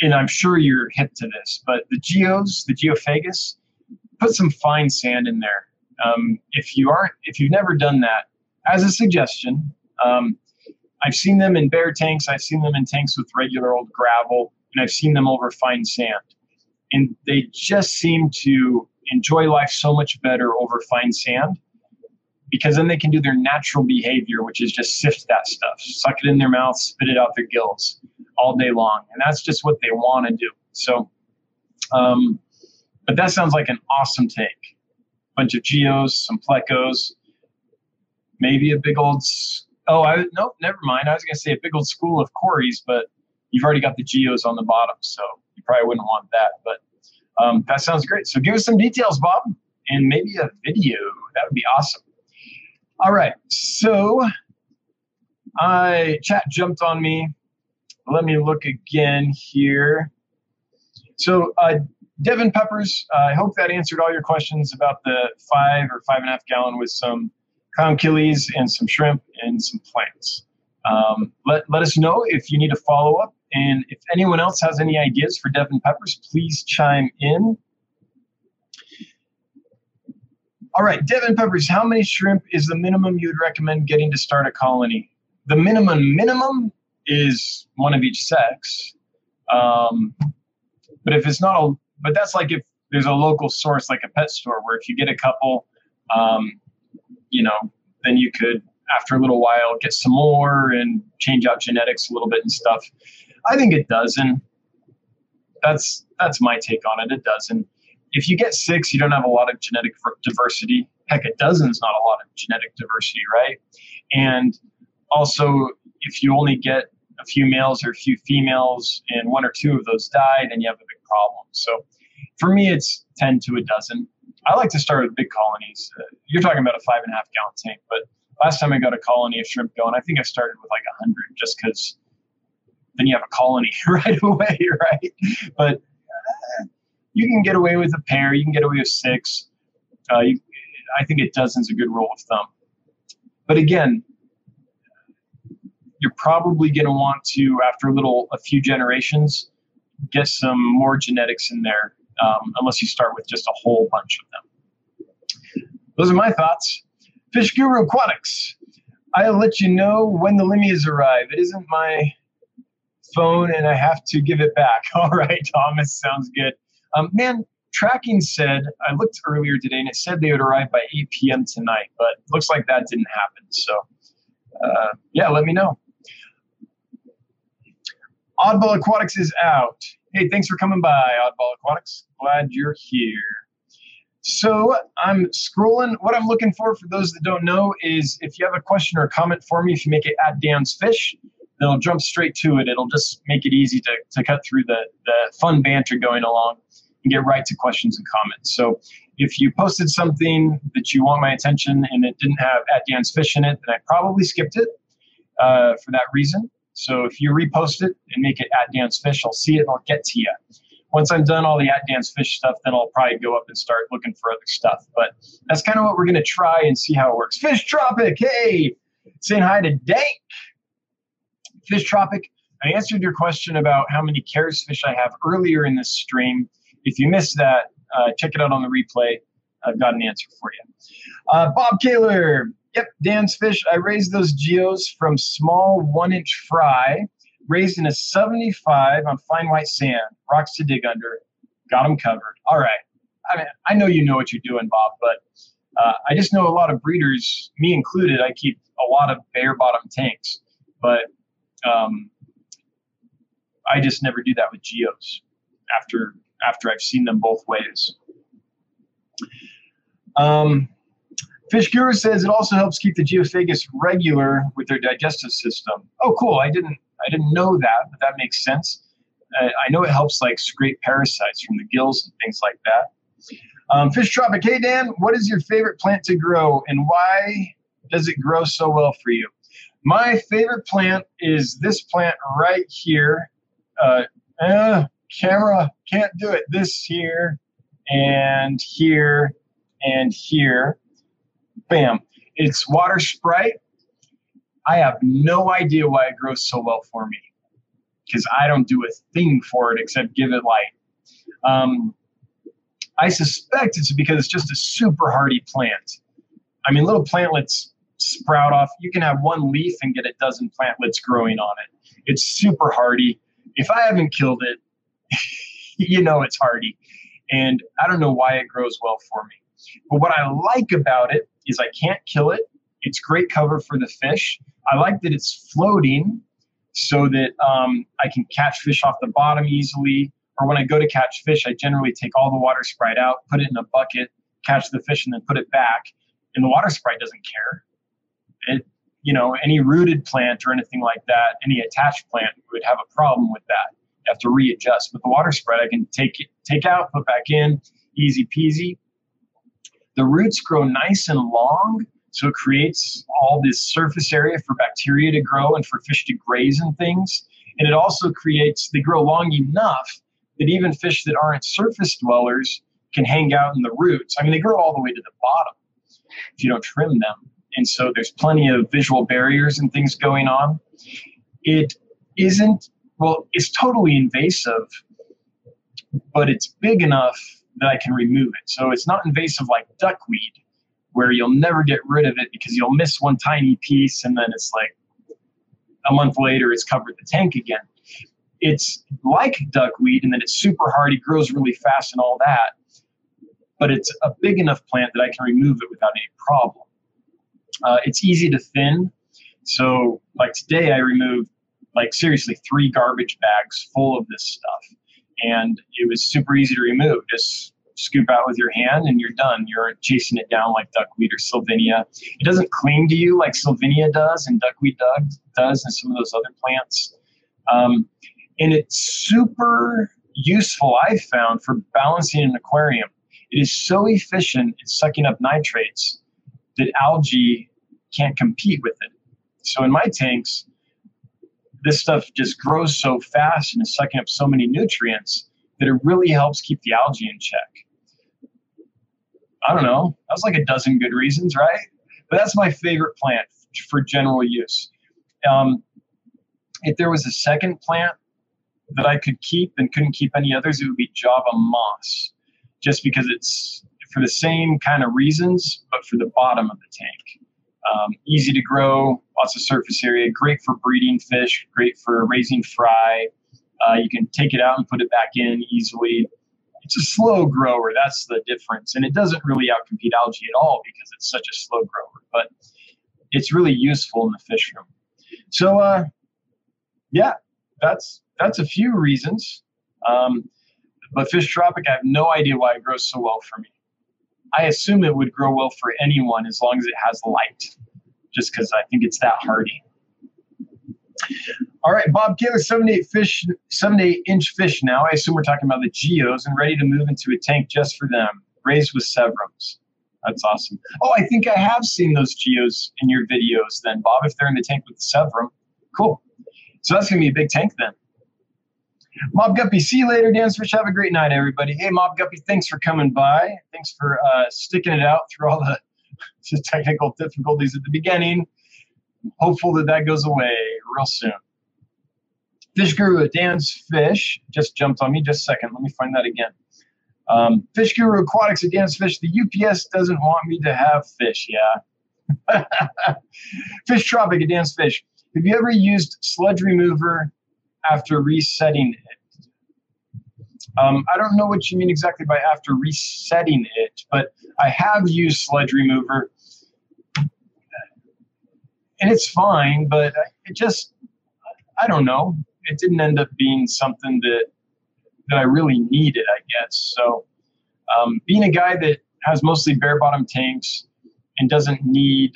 and I'm sure you're hip to this, but the geos, the geophagus, put some fine sand in there. Um, if you aren't, if you've never done that, as a suggestion, um, I've seen them in bare tanks. I've seen them in tanks with regular old gravel, and I've seen them over fine sand. And they just seem to enjoy life so much better over fine sand, because then they can do their natural behavior, which is just sift that stuff, suck it in their mouth, spit it out their gills all day long. And that's just what they want to do. So, um, but that sounds like an awesome take. Bunch of geos, some plecos, maybe a big old, oh, I nope, never mind. I was going to say a big old school of quarries, but you've already got the geos on the bottom, so you probably wouldn't want that. But um, that sounds great. So give us some details, Bob, and maybe a video. That would be awesome. All right, so I chat jumped on me. Let me look again here. So uh, Devin Peppers, uh, I hope that answered all your questions about the five or five and a half gallon with some clown killies and some shrimp and some plants. Um, let, let us know if you need a follow-up. And if anyone else has any ideas for Devin Peppers, please chime in. All right, Devin Peppers, how many shrimp is the minimum you would recommend getting to start a colony? The minimum minimum is one of each sex. Um, but if it's not, a, but that's like if there's a local source like a pet store where if you get a couple, um, you know, then you could, after a little while, get some more and change out genetics a little bit and stuff. I think a dozen. That's, that's my take on it, a dozen. If you get six, you don't have a lot of genetic diversity. Heck, a dozen is not a lot of genetic diversity, right? And also, if you only get a few males or a few females and one or two of those die, then you have a big problem. So for me, it's ten to a dozen. I like to start with big colonies. Uh, you're talking about a five and a half gallon tank, but last time I got a colony of shrimp going, I think I started with like a hundred, just because then you have a colony right away, right? But uh, you can get away with a pair. You can get away with six. Uh, you, I think a dozen's a good rule of thumb. But again, you're probably going to want to, after a little, a few generations, get some more genetics in there, um, unless you start with just a whole bunch of them. Those are my thoughts. Fish Guru Aquatics. I'll let you know when the limias arrive. It isn't my phone, and I have to give it back. All right, Thomas, sounds good. Um, man, tracking said, I looked earlier today, and it said they would arrive by eight p m tonight, but looks like that didn't happen. So, uh, yeah, let me know. Oddball Aquatics is out. Hey, thanks for coming by, Oddball Aquatics. Glad you're here. So I'm scrolling. What I'm looking for, for those that don't know, is if you have a question or a comment for me, if you make it at Dan's Fish, it'll jump straight to it. It'll just make it easy to, to cut through the, the fun banter going along. and get right to questions and comments. So if you posted something that you want my attention and it didn't have at dancefish in it, then I probably skipped it uh, for that reason. So if you repost it and make it at dancefish, I'll see it and I'll get to you. Once I'm done all the at dancefish stuff, then I'll probably go up and start looking for other stuff. But that's kind of what we're going to try and see how it works. Fish Tropic, hey, saying hi to Dank. Fish Tropic, I answered your question about how many CARES fish I have earlier in this stream. If you missed that, uh, check it out on the replay. I've got an answer for you. Uh, Bob Kaler, yep, dancefish. I raised those geos from small one-inch fry, raised in a seventy-five on fine white sand, rocks to dig under, got them covered. All right. I mean, I know you know what you're doing, Bob, but uh, I just know a lot of breeders, me included, I keep a lot of bare bottom tanks, but um, I just never do that with geos after after I've seen them both ways. Um, Fish Guru says it also helps keep the geophagus regular with their digestive system. Oh, cool. I didn't I didn't know that, but that makes sense. Uh, I know it helps like scrape parasites from the gills and things like that. Um, Fish Tropic, hey, Dan, what is your favorite plant to grow and why does it grow so well for you? My favorite plant is this plant right here. Uh, uh, camera, can't do it. This here and here and here. Bam. It's water sprite. I have no idea why it grows so well for me because I don't do a thing for it except give it light. Um, I suspect it's because it's just a super hardy plant. I mean, little plantlets sprout off. You can have one leaf and get a dozen plantlets growing on it. It's super hardy. If I haven't killed it, you know it's hardy. And I don't know why it grows well for me. But what I like about it is I can't kill it. It's great cover for the fish. I like that it's floating so that um, I can catch fish off the bottom easily. Or when I go to catch fish, I generally take all the water sprite out, put it in a bucket, catch the fish, and then put it back. And the water sprite doesn't care. It, you know, any rooted plant or anything like that, any attached plant would have a problem with that. You have to readjust. But the water sprite, I can take it, take out, put back in, easy peasy. The roots grow nice and long. So it creates all this surface area for bacteria to grow and for fish to graze and things. And it also creates, they grow long enough that even fish that aren't surface dwellers can hang out in the roots. I mean, they grow all the way to the bottom if you don't trim them. And so there's plenty of visual barriers and things going on. It isn't, well, it's totally invasive, but it's big enough that I can remove it. So it's not invasive like duckweed, where you'll never get rid of it because you'll miss one tiny piece and then it's like a month later it's covered the tank again. It's like duckweed and then it's super hardy, grows really fast and all that, but it's a big enough plant that I can remove it without any problem. Uh, it's easy to thin. So like today I removed like seriously three garbage bags full of this stuff and it was super easy to remove. Just scoop out with your hand and you're done. You're chasing it down like duckweed or Sylvania. It doesn't cling to you like Sylvania does and duckweed does and some of those other plants. Um, and it's super useful, I've found, for balancing an aquarium. It is so efficient in sucking up nitrates that algae can't compete with it. So in my tanks, this stuff just grows so fast and is sucking up so many nutrients that it really helps keep the algae in check. I don't know. That was like a dozen good reasons, right? But that's my favorite plant for general use. Um, if there was a second plant that I could keep and couldn't keep any others, it would be Java moss, just because it's for the same kind of reasons, but for the bottom of the tank. Um, easy to grow, lots of surface area, great for breeding fish, great for raising fry. Uh, you can take it out and put it back in easily. It's a slow grower. That's the difference. And it doesn't really outcompete algae at all because it's such a slow grower. But it's really useful in the fish room. So, uh, yeah, that's that's a few reasons. Um, but Fish Tropic, I have no idea why it grows so well for me. I assume it would grow well for anyone as long as it has light, just because I think it's that hardy. All right, Bob, get a seven to eight fish, seven to eight inch fish now. I assume we're talking about the geos and ready to move into a tank just for them, raised with severums. That's awesome. Oh, I think I have seen those geos in your videos then, Bob, if they're in the tank with the severum. Cool. So that's going to be a big tank then. Mob Guppy, see you later, Dancefish. Have a great night, everybody. Hey, Mob Guppy, thanks for coming by. Thanks for uh, sticking it out through all the, the technical difficulties at the beginning. I'm hopeful that that goes away real soon. Fish Guru, Dancefish, just jumped on me. Just a second. Let me find that again. Um, Fish Guru Aquatics at Dancefish. The U P S doesn't want me to have fish, yeah. Fish Tropic at Dancefish. Have you ever used sludge remover after resetting it? Um, I don't know what you mean exactly by after resetting it, but I have used sludge remover. And it's fine, but it just, I don't know. It didn't end up being something that that I really needed, I guess. So um, being a guy that has mostly bare bottom tanks and doesn't need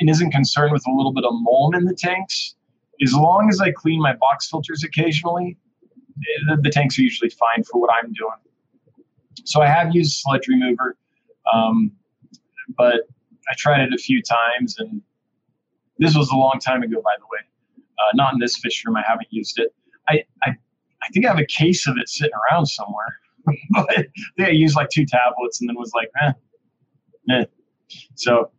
and isn't concerned with a little bit of mold in the tanks, as long as I clean my box filters occasionally, the, the tanks are usually fine for what I'm doing. So I have used sludge remover, um, but I tried it a few times, and this was a long time ago, by the way. Uh, not in this fish room. I haven't used it. I, I, I think I have a case of it sitting around somewhere. But I think I used like two tablets and then was like, eh, eh. So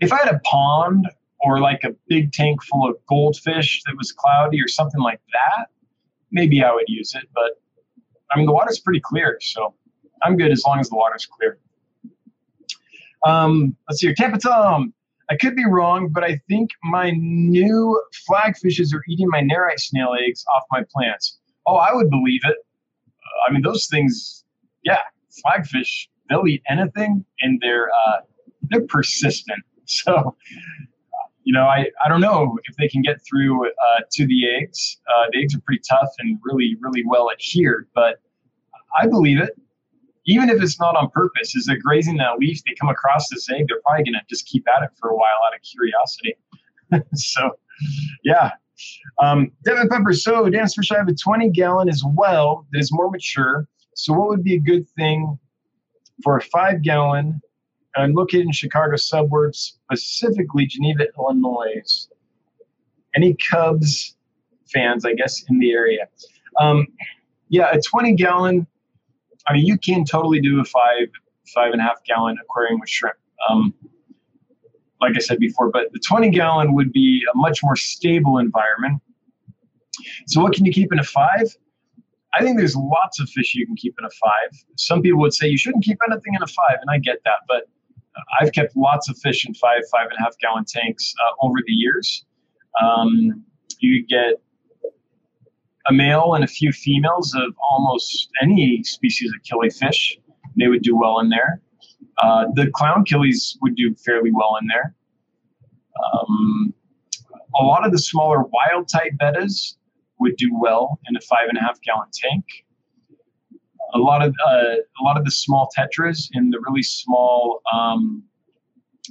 if I had a pond or like a big tank full of goldfish that was cloudy or something like that, maybe I would use it. But I mean, the water's pretty clear, so I'm good as long as the water's clear. Um, let's see here. Tampa Tom. I could be wrong, but I think my new flagfishes are eating my nerite snail eggs off my plants. Oh, I would believe it. Uh, I mean, those things, yeah, flagfish, they'll eat anything, and they're uh, they're persistent. So, you know, I, I don't know if they can get through uh, to the eggs. Uh, the eggs are pretty tough and really, really well adhered, but I believe it. Even if it's not on purpose, as they're grazing that leaf, they come across this egg, they're probably going to just keep at it for a while out of curiosity. So, yeah. Um, Devin Pepper, so Dancefish, I have a twenty gallon as well that is more mature. So what would be a good thing for a five gallon? I'm located in Chicago suburbs, specifically Geneva, Illinois. Any Cubs fans, I guess, in the area? Um, yeah, a twenty gallon. I mean, you can totally do a five, five and a half gallon aquarium with shrimp, um, like I said before. But the twenty gallon would be a much more stable environment. So what can you keep in a five? I think there's lots of fish you can keep in a five. Some people would say you shouldn't keep anything in a five, and I get that. But I've kept lots of fish in five, five and a half gallon tanks uh, over the years. Um, you get a male and a few females of almost any species of killifish. They would do well in there. Uh, the clown killies would do fairly well in there. Um, a lot of the smaller wild type bettas would do well in a five and a half gallon tank. A lot of uh, a lot of the small tetras and the really small um,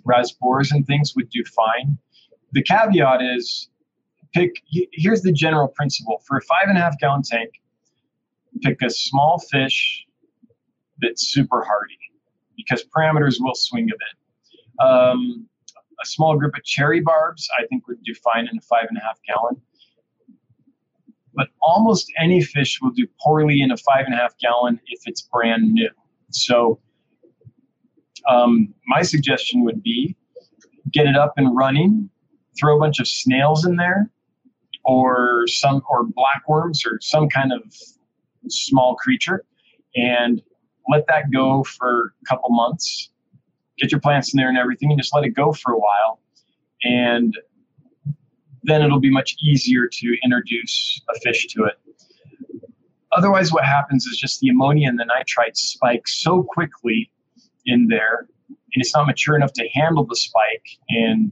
rasbores and things would do fine. The caveat is, Pick, here's the general principle. For a five and a half gallon tank, pick a small fish that's super hardy because parameters will swing a bit. Um, a small group of cherry barbs, I think, would do fine in a five and a half gallon. But almost any fish will do poorly in a five and a half gallon if it's brand new. So um, my suggestion would be get it up and running, throw a bunch of snails in there, or some or blackworms or some kind of small creature, and let that go for a couple months. Get your plants in there and everything, and just let it go for a while, and then it'll be much easier to introduce a fish to it. Otherwise, what happens is just the ammonia and the nitrites spike so quickly in there, and it's not mature enough to handle the spike, and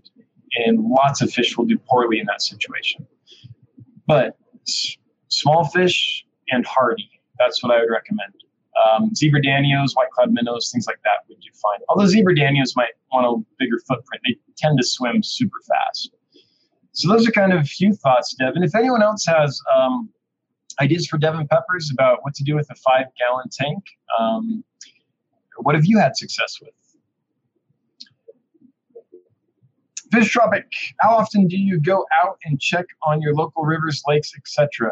and lots of fish will do poorly in that situation. But small fish and hardy, that's what I would recommend. Um, zebra danios, white cloud minnows, things like that would do fine. Although zebra danios might want a bigger footprint. They tend to swim super fast. So those are kind of a few thoughts, Deb. And if anyone else has um, ideas for Devon peppers about what to do with a five-gallon tank, um, what have you had success with? Fish Tropic, how often do you go out and check on your local rivers, lakes, et cetera,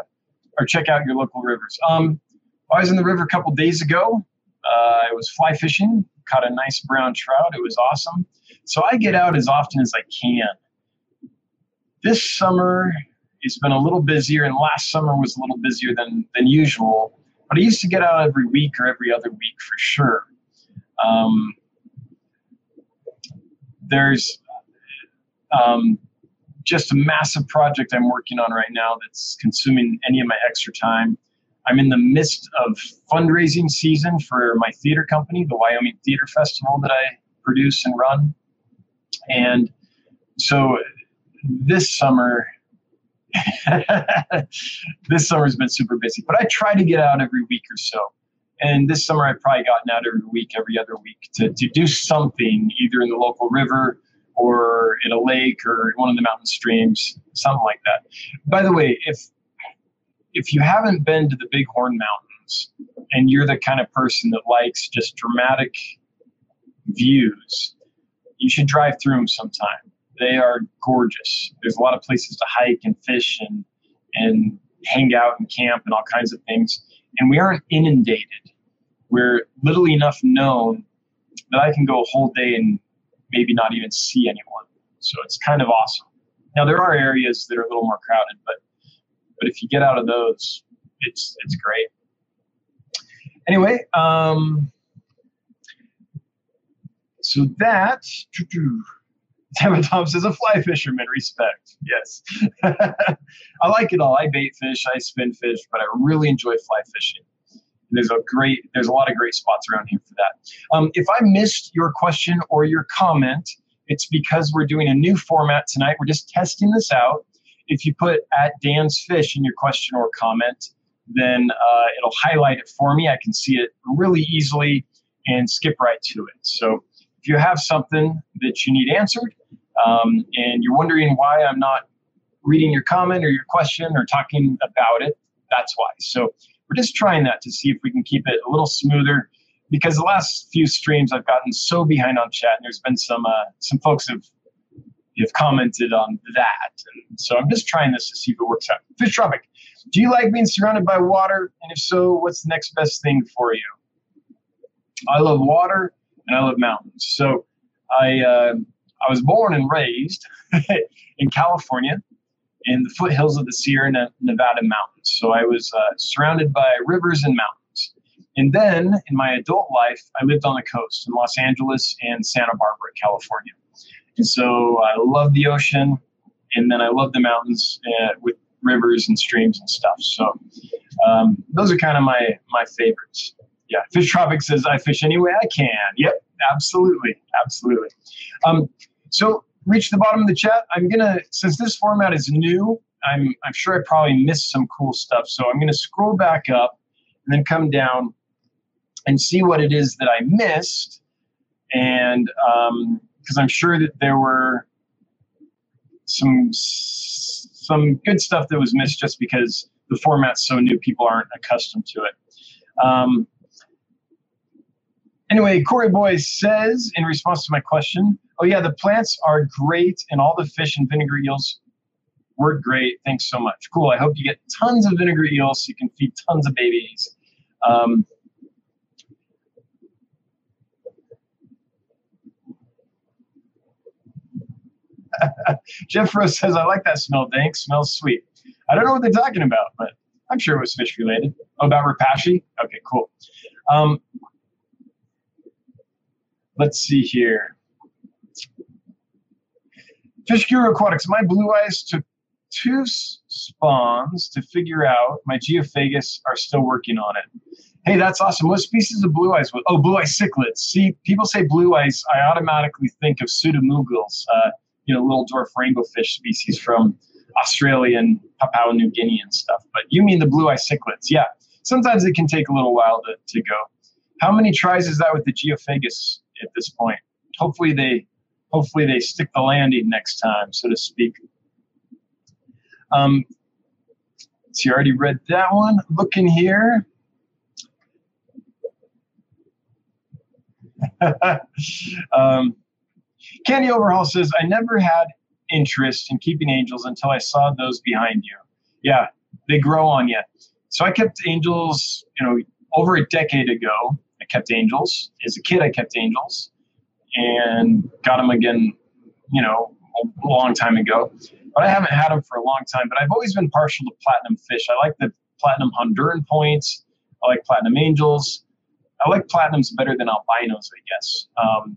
or check out your local rivers? Um, I was in the river a couple days ago. Uh, I was fly fishing, caught a nice brown trout. It was awesome. So I get out as often as I can. This summer, it's been a little busier, and last summer was a little busier than, than usual. But I used to get out every week or every other week for sure. Um, there's... Um, just a massive project I'm working on right now that's consuming any of my extra time. I'm in the midst of fundraising season for my theater company, the Wyoming Theater Festival that I produce and run. And so this summer, this summer's been super busy, but I try to get out every week or so. And this summer I've probably gotten out every week, every other week to, to do something either in the local river or in a lake or one of the mountain streams, something like that. By the way, if if you haven't been to the Bighorn Mountains and you're the kind of person that likes just dramatic views, you should drive through them sometime. They are gorgeous. There's a lot of places to hike and fish and, and hang out and camp and all kinds of things. And we aren't inundated. We're little enough known that I can go a whole day and maybe not even see anyone. So it's kind of awesome. Now there are areas that are a little more crowded, but but if you get out of those, it's it's great. Anyway, um, so that, Tammy Tom says, a fly fisherman, respect. Yes. I like it all. I bait fish, I spin fish, but I really enjoy fly fishing. There's a great, there's a lot of great spots around here for that. Um, if I missed your question or your comment, it's because we're doing a new format tonight. We're just testing this out. If you put at Dan's Fish in your question or comment, then uh, it'll highlight it for me. I can see it really easily and skip right to it. So if you have something that you need answered um, and you're wondering why I'm not reading your comment or your question or talking about it, that's why. So we're just trying that to see if we can keep it a little smoother, because the last few streams I've gotten so behind on chat, and there's been some uh, some folks have have commented on that, and so I'm just trying this to see if it works out. Fish Tropic, do you like being surrounded by water? And if so, what's the next best thing for you? I love water and I love mountains. So I uh, I was born and raised in California, in the foothills of the Sierra Nevada mountains. So I was uh, surrounded by rivers and mountains. And then in my adult life, I lived on the coast in Los Angeles and Santa Barbara, California. And so I love the ocean, and then I love the mountains uh, with rivers and streams and stuff. So um, those are kind of my, my favorites. Yeah, Fish Tropic says, I fish any way I can. Yep, absolutely, absolutely. Um, so reach the bottom of the chat. I'm gonna, since this format is new, I'm, I'm sure I probably missed some cool stuff. So I'm gonna scroll back up and then come down and see what it is that I missed. And um, because I'm sure that there were some, some good stuff that was missed just because the format's so new, people aren't accustomed to it. Um, anyway, Corey Boy says, in response to my question, oh yeah, the plants are great, and all the fish and vinegar eels were great. Thanks so much. Cool. I hope you get tons of vinegar eels so you can feed tons of babies. Um, Jeff Rose says, I like that smell, Dank. Smells sweet. I don't know what they're talking about, but I'm sure it was fish related. Oh, about Rapashi? Okay, cool. Um, let's see here. Fish Guru Aquatics, my blue eyes took two spawns to figure out. My geophagus are still working on it. Hey, that's awesome. What species of blue eyes? Oh, blue eye cichlids. See, people say blue eyes. I automatically think of pseudomoogles, uh, you know, little dwarf rainbow fish species from Australia and Papua New Guinea and stuff. But you mean the blue eye cichlids. Yeah, sometimes it can take a little while to, to go. How many tries is that with the geophagus at this point? Hopefully they... Hopefully they stick the landing next time, so to speak. Um, so you already read that one. Look in here. um, Candy Overhaul says, I never had interest in keeping angels until I saw those behind you. Yeah, they grow on you. So I kept angels, you know, over a decade ago. I kept angels. As a kid, I kept angels and got them again, you know, a long time ago. But I haven't had them for a long time. But I've always been partial to platinum fish. I like the platinum Honduran points. I like platinum angels. I like platinums better than albinos, I guess, um,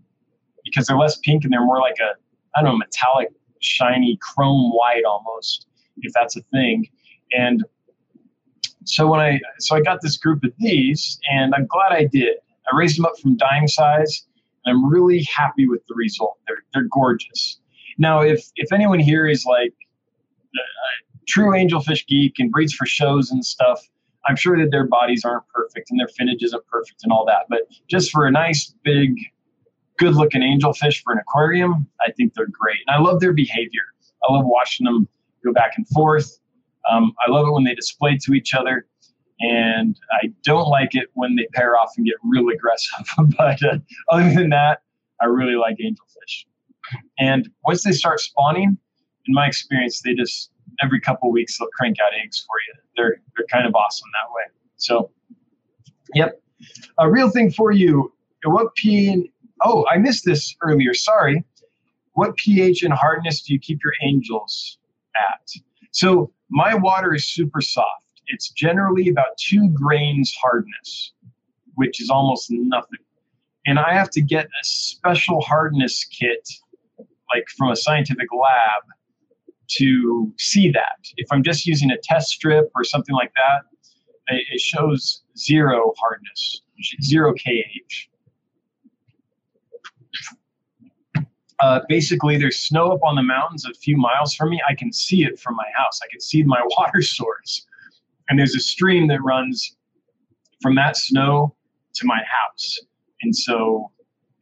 because they're less pink and they're more like a, I don't know, metallic, shiny, chrome white almost, if that's a thing. And so when I, so I got this group of these, and I'm glad I did. I raised them up from dime size, and I'm really happy with the result. They're, they're gorgeous. Now, if, if anyone here is like a true angelfish geek and breeds for shows and stuff, I'm sure that their bodies aren't perfect and their finnage isn't perfect and all that. But just for a nice, big, good-looking angelfish for an aquarium, I think they're great. And I love their behavior. I love watching them go back and forth. Um, I love it when they display to each other. And I don't like it when they pair off and get real aggressive. But uh, other than that, I really like angelfish. And once they start spawning, in my experience, they just, every couple of weeks, they'll crank out eggs for you. They're, they're kind of awesome that way. So, yep. A real thing for you. What pH? Oh, I missed this earlier. Sorry. What pH and hardness do you keep your angels at? So my water is super soft. It's generally about two grains hardness, which is almost nothing. And I have to get a special hardness kit, like from a scientific lab, to see that. If I'm just using a test strip or something like that, it shows zero hardness, zero K H. Uh, basically, there's snow up on the mountains a few miles from me. I can see it from my house. I can see my water source. And there's a stream that runs from that snow to my house. And so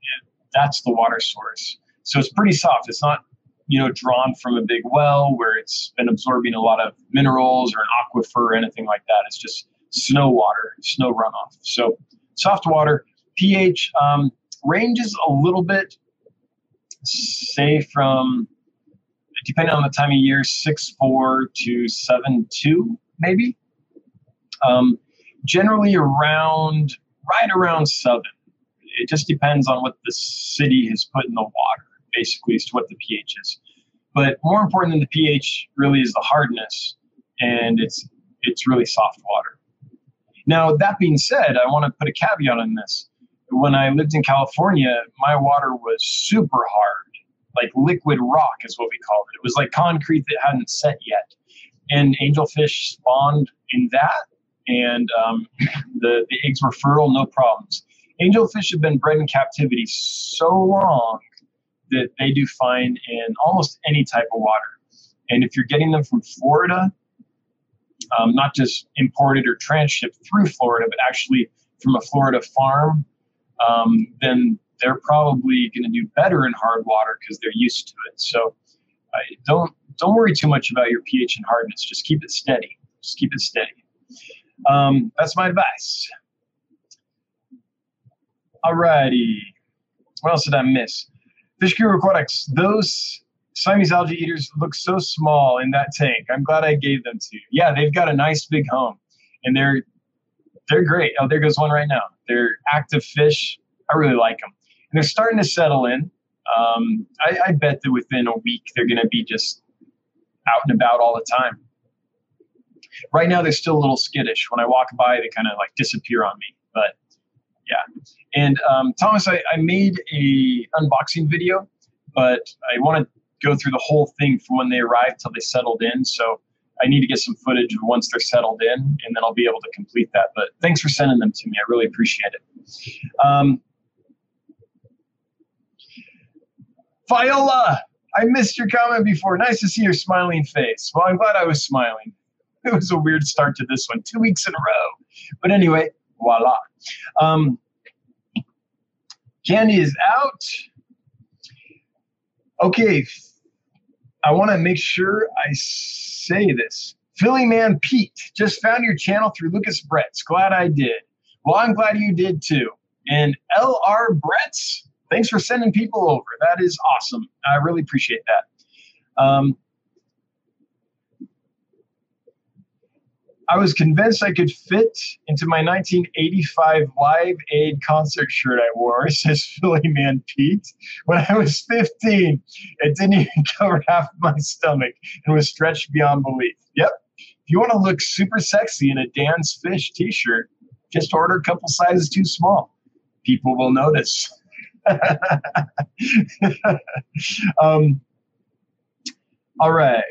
yeah, that's the water source. So it's pretty soft. It's not, you know, drawn from a big well where it's been absorbing a lot of minerals or an aquifer or anything like that. It's just snow water, snow runoff. So soft water, pH um, ranges a little bit, say from, depending on the time of year, six point four to seven point two maybe. Um, generally around, right around seven. It just depends on what the city has put in the water, basically, as to what the pH is. But more important than the pH really is the hardness, and it's it's really soft water. Now, that being said, I want to put a caveat on this. When I lived in California, my water was super hard, like liquid rock is what we called it. It was like concrete that hadn't set yet. And angelfish spawned in that, and um, the, the eggs were fertile, no problems. Angelfish have been bred in captivity so long that they do fine in almost any type of water. And if you're getting them from Florida, um, not just imported or transshipped through Florida, but actually from a Florida farm, um, then they're probably going to do better in hard water because they're used to it. So uh, don't don't worry too much about your pH and hardness. Just keep it steady. Just keep it steady. Um, that's my advice. Alrighty. What else did I miss? Fish Guru Aquatics, those Siamese algae eaters look so small in that tank. I'm glad I gave them to you. Yeah, they've got a nice big home, and they're they're great. Oh, there goes one right now. They're active fish. I really like them. And they're starting to settle in. Um, I, I bet that within a week they're going to be just out and about all the time. Right now they're still a little skittish. When I walk by, they kind of like disappear on me, but yeah. And um, Thomas, I, I made a unboxing video, but I want to go through the whole thing from when they arrived till they settled in. So I need to get some footage of once they're settled in, and then I'll be able to complete that. But thanks for sending them to me. I really appreciate it. Um, Viola, I missed your comment before. Nice to see your smiling face. Well, I'm glad I was smiling. It was a weird start to this one, two weeks in a row. But anyway, voila. Um, Candy is out. Okay. I want to make sure I say this. Philly Man Pete, just found your channel through Lucas Bretz. Glad I did. Well, I'm glad you did too. And L R Bretz, thanks for sending people over. That is awesome. I really appreciate that. Um, I was convinced I could fit into my nineteen eighty-five Live Aid concert shirt I wore, says Philly Man Pete, when I was fifteen. It didn't even cover half of my stomach and was stretched beyond belief. Yep. If you want to look super sexy in a Dan's Fish t-shirt, just order a couple sizes too small. People will notice. um, all right.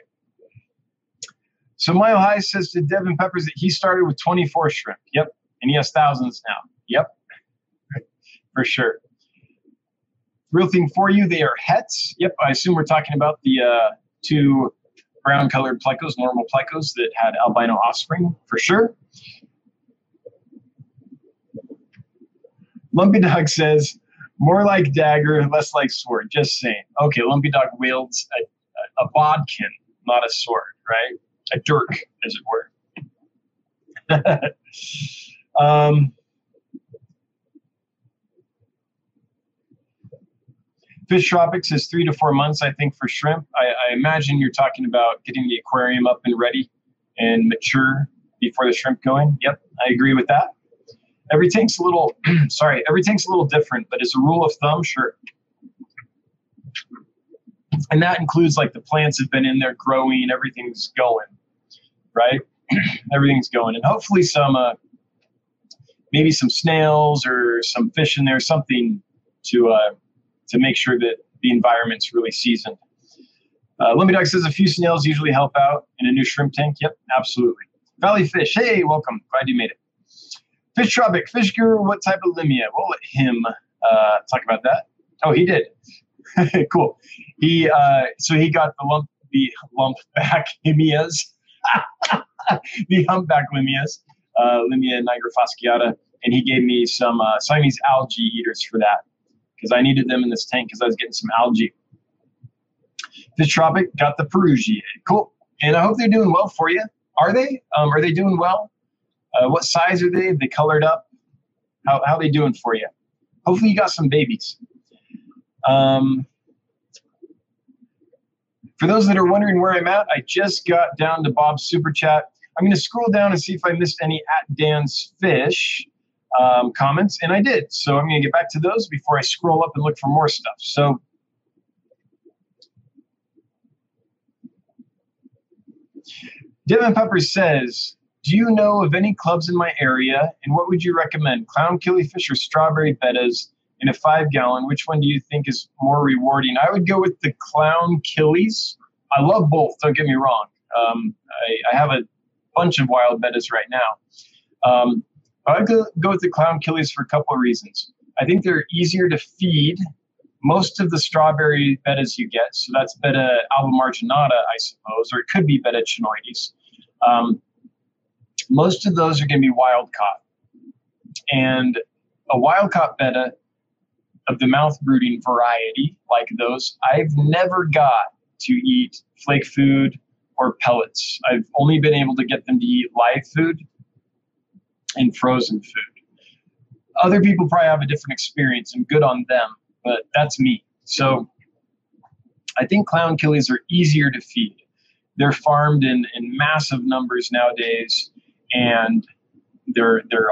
So Mile High says to Devin Peppers that he started with twenty-four shrimp. Yep. And he has thousands now. Yep. For sure. Real thing for you, they are hets. Yep. I assume we're talking about the uh, two brown-colored plecos, normal plecos that had albino offspring. For sure. Lumpy Dog says, more like dagger, less like sword. Just saying. Okay, Lumpy Dog wields a, a bodkin, not a sword, right? A dirk, as it were. um, Fish Tropics is three to four months, I think, for shrimp. I, I imagine you're talking about getting the aquarium up and ready and mature before the shrimp going. Yep, I agree with that. Every tank's a little, sorry, every tank's a little different, but as a rule of thumb, sure. And that includes like the plants have been in there growing, everything's going, right? Everything's going. And hopefully some, uh, maybe some snails or some fish in there, something to uh, to make sure that the environment's really seasoned. Uh, Lumpy Dog says a few snails usually help out in a new shrimp tank. Yep, absolutely. Valley Fish, hey, welcome. Glad you made it. Fish Tropic, Fish Guru, what type of limia? We'll let him uh, talk about that. Oh, he did. Cool. He uh, so he got the lump the lumpback limias, the humpback limias, uh, limia niger fasciata, and he gave me some uh, Siamese algae eaters for that because I needed them in this tank because I was getting some algae. Fish Tropic got the Perugia. Cool, and I hope they're doing well for you. Are they? Um, are they doing well? Uh, what size are they? Are they colored up? How how are they doing for you? Hopefully you got some babies. Um, for those that are wondering where I'm at, I just got down to Bob's Super Chat. I'm going to scroll down and see if I missed any at Dan's Fish um, comments, and I did. So I'm going to get back to those before I scroll up and look for more stuff. So Devin Peppers says, do you know of any clubs in my area, and what would you recommend, clown killifish or strawberry bettas? In a five gallon, which one do you think is more rewarding? I would go with the clown killies. I love both, don't get me wrong. Um, I, I have a bunch of wild bettas right now. Um, I would go, go with the clown killies for a couple of reasons. I think they're easier to feed. Most of the strawberry bettas you get, so that's betta alba marginata, I suppose, or it could be betta chinoides. Um, most of those are going to be wild caught. And a wild caught betta of the mouth brooding variety, like those, I've never got to eat flake food or pellets. I've only been able to get them to eat live food and frozen food. Other people probably have a different experience and good on them, but that's me. So I think clown killies are easier to feed. They're farmed in, in massive numbers nowadays, and they're, they're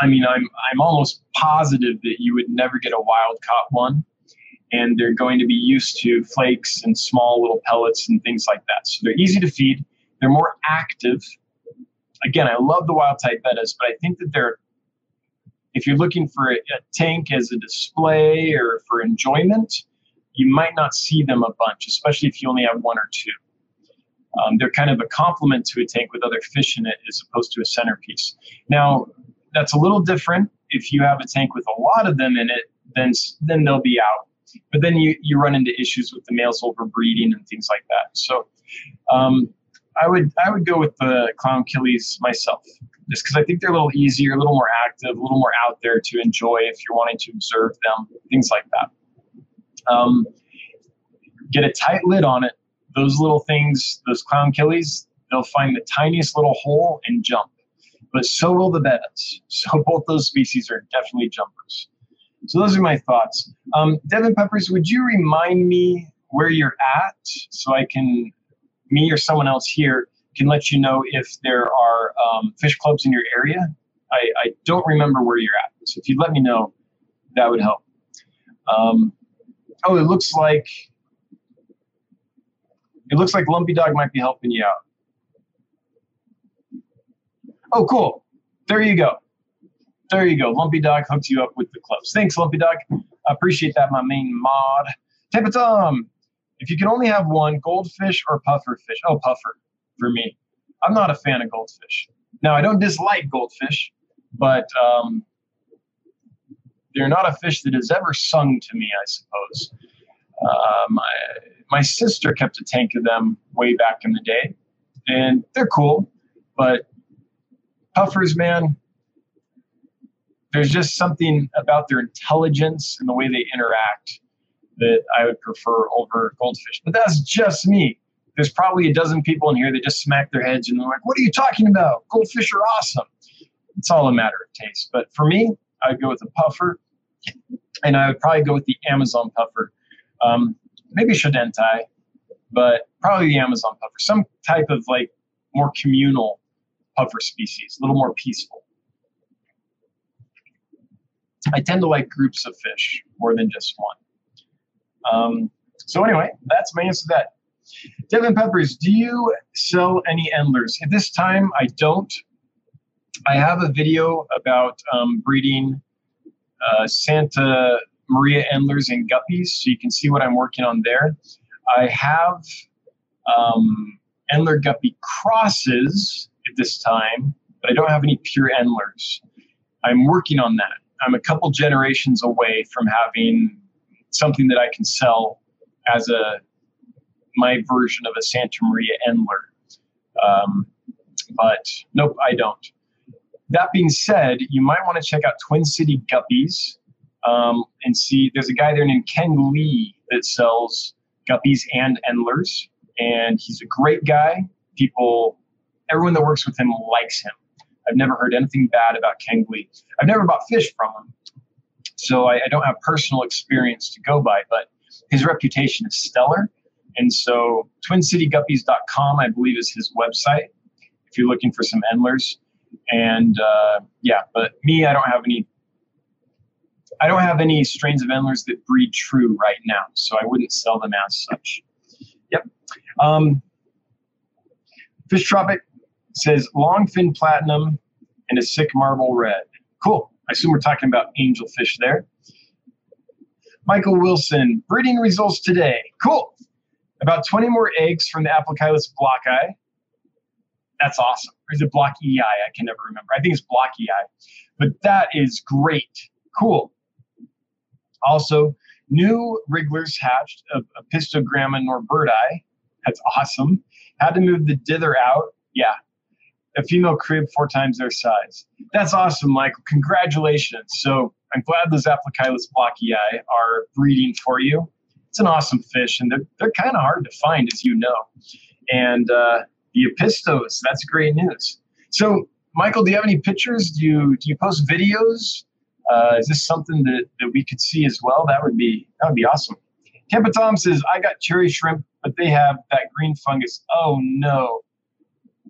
I mean, I'm I'm almost positive that you would never get a wild caught one, and they're going to be used to flakes and small little pellets and things like that. So they're easy to feed. They're more active. Again, I love the wild type bettas, but I think that they're, if you're looking for a, a tank as a display or for enjoyment, you might not see them a bunch, especially if you only have one or two. Um, they're kind of a complement to a tank with other fish in it as opposed to a centerpiece. Now, that's a little different. If you have a tank with a lot of them in it, then then they'll be out. But then you, you run into issues with the males overbreeding and things like that. So um, I would I would go with the clown killies myself, just because I think they're a little easier, a little more active, a little more out there to enjoy if you're wanting to observe them, things like that. Um, get a tight lid on it, those little things, those clown killies, they'll find the tiniest little hole and jump. But so will the bettas. So both those species are definitely jumpers. So those are my thoughts. Um, Devin Peppers, would you remind me where you're at so I can, me or someone else here, can let you know if there are um, fish clubs in your area? I, I don't remember where you're at. So if you'd let me know, that would help. Um, oh, it looks like, it looks like Lumpy Dog might be helping you out. Oh, cool. There you go. There you go. Lumpy Dog hooks you up with the clubs. Thanks, Lumpy Dog. I appreciate that, my main mod. Tip of Tom, if you can only have one, goldfish or puffer fish? Oh, puffer for me. I'm not a fan of goldfish. Now, I don't dislike goldfish, but um, they're not a fish that has ever sung to me, I suppose. Uh, my, my sister kept a tank of them way back in the day, and they're cool, but puffers, man, there's just something about their intelligence and the way they interact that I would prefer over goldfish. But that's just me. There's probably a dozen people in here that just smack their heads and they're like, what are you talking about? Goldfish are awesome. It's all a matter of taste. But for me, I would go with a puffer, and I would probably go with the Amazon puffer. Um, maybe Shodentai, but probably the Amazon puffer. Some type of like more communal puffer species, a little more peaceful. I tend to like groups of fish more than just one. Um, so anyway, that's my answer to that. Devin Peppers, do you sell any endlers? At this time, I don't. I have a video about um, breeding uh, Santa Maria endlers and guppies, so you can see what I'm working on there. I have um, endler guppy crosses at this time, but I don't have any pure endlers. I'm working on that. I'm a couple generations away from having something that I can sell as a my version of a Santa Maria endler. Um, but nope, I don't. That being said, you might want to check out Twin City Guppies um, and see, there's a guy there named Ken Lee that sells guppies and endlers, and he's a great guy. People, everyone that works with him likes him. I've never heard anything bad about Ken Lee. I've never bought fish from him, so I, I don't have personal experience to go by, but his reputation is stellar. And so twin city guppies dot com, I believe, is his website if you're looking for some endlers. And uh, yeah, but me, I don't have any, I don't have any strains of endlers that breed true right now, so I wouldn't sell them as such. Yep. Um, Fish Tropic says longfin platinum and a sick marble red. Cool. I assume we're talking about angelfish there. Michael Wilson, breeding results today. Cool. About twenty more eggs from the Aplochilus blocki. That's awesome. Or is it block E I? I can never remember. I think it's block E I. But that is great. Cool. Also, new wrigglers hatched of Epistogramma norberti. That's awesome. Had to move the dither out. Yeah. A female crib four times their size. That's awesome, Michael. Congratulations. So I'm glad those Aplochilus blocki are breeding for you. It's an awesome fish, and they're, they're kind of hard to find, as you know. And uh, the Epistos, that's great news. So, Michael, do you have any pictures? Do you, do you post videos? Uh, is this something that, that we could see as well? That would be that would be awesome. Tampa Tom says, I got cherry shrimp, but they have that green fungus. Oh, no.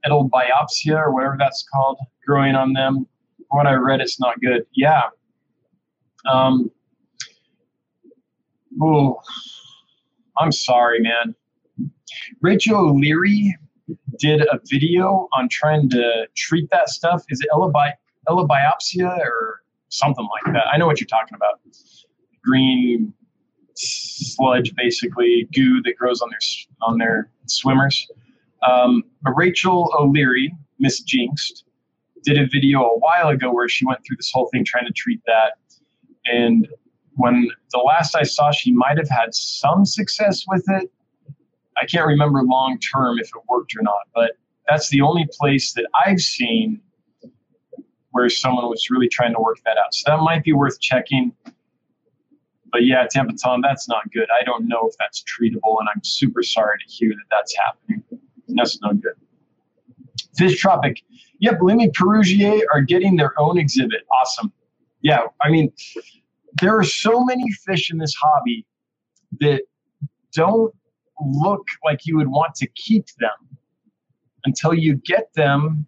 Edelbiopsia, or whatever that's called, growing on them. From what I read, it's not good. Yeah. Um. Oh. I'm sorry, man. Rachel O'Leary did a video on trying to treat that stuff. Is it Elebi Elebiopsia or something like that? I know what you're talking about. Green sludge, basically, goo that grows on their, on their swimmers. Um, but Rachel O'Leary, Miss Jinxed, did a video a while ago where she went through this whole thing trying to treat that. And when the last I saw, she might have had some success with it. I can't remember long term if it worked or not, but that's the only place that I've seen where someone was really trying to work that out. So that might be worth checking. But yeah, Tampaton, that's not good. I don't know if that's treatable, and I'm super sorry to hear that that's happening. That's no good. Fish Tropic. Yeah, Bloomy Perugier are getting their own exhibit. Awesome. Yeah, I mean, there are so many fish in this hobby that don't look like you would want to keep them until you get them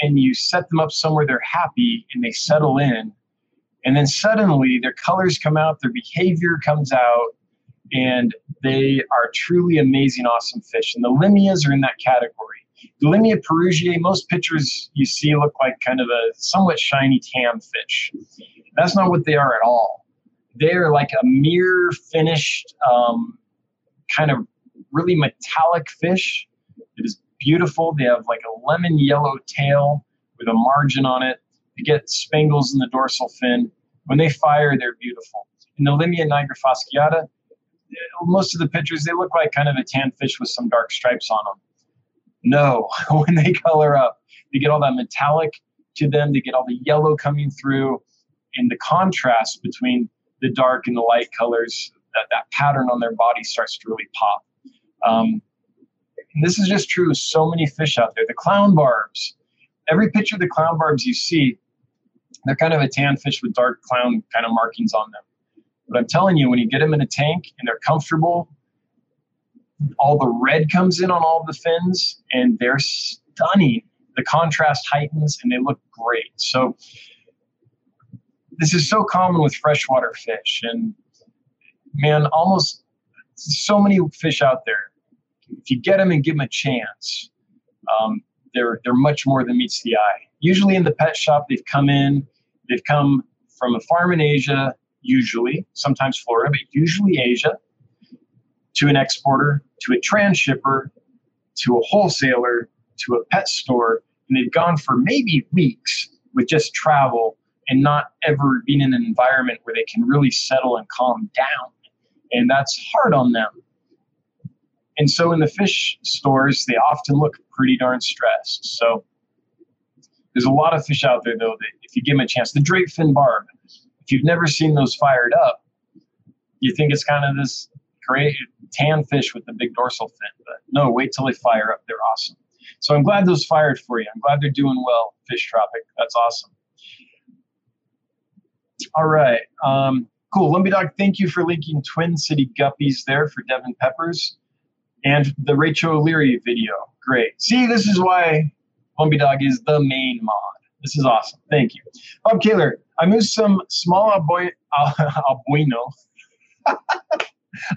and you set them up somewhere they're happy and they settle in. And then suddenly their colors come out, their behavior comes out, and they are truly amazing, awesome fish. And the limias are in that category. The Limia Perugier, most pictures you see look like kind of a somewhat shiny tam fish. That's not what they are at all. They're like a mere finished um, kind of really metallic fish. It is beautiful. They have like a lemon yellow tail with a margin on it. They get spangles in the dorsal fin. When they fire, they're beautiful. In the Limia nigra fasciata, most of the pictures, they look like kind of a tan fish with some dark stripes on them. No, when they color up, they get all that metallic to them. They get all the yellow coming through, and the contrast between the dark and the light colors, that, that pattern on their body starts to really pop. Um, and this is just true of so many fish out there. The clown barbs. Every picture of the clown barbs you see, they're kind of a tan fish with dark clown kind of markings on them. But I'm telling you, when you get them in a tank and they're comfortable, all the red comes in on all the fins, and they're stunning. The contrast heightens, and they look great. So this is so common with freshwater fish. And, man, almost so many fish out there, if you get them and give them a chance, um, they're, they're much more than meets the eye. Usually in the pet shop, they've come in. They've come from a farm in Asia, usually, sometimes Florida, but usually Asia, to an exporter, to a transshipper, to a wholesaler, to a pet store, and they've gone for maybe weeks with just travel and not ever being in an environment where they can really settle and calm down. And that's hard on them. And so in the fish stores, they often look pretty darn stressed. So there's a lot of fish out there, though, that if you give them a chance, the drake fin barb, if you've never seen those fired up, you think it's kind of this great tan fish with the big dorsal fin, but no, wait till they fire up. They're awesome. So I'm glad those fired for you. I'm glad they're doing well, Fish Tropic. That's awesome. All right. Um, cool. Lumby Dog, thank you for linking Twin City Guppies there for Devin Peppers and the Rachel O'Leary video. Great. See, this is why Lumby Dog is the main mod. This is awesome. Thank you. Bob Kaler, I moved some small albuino. Al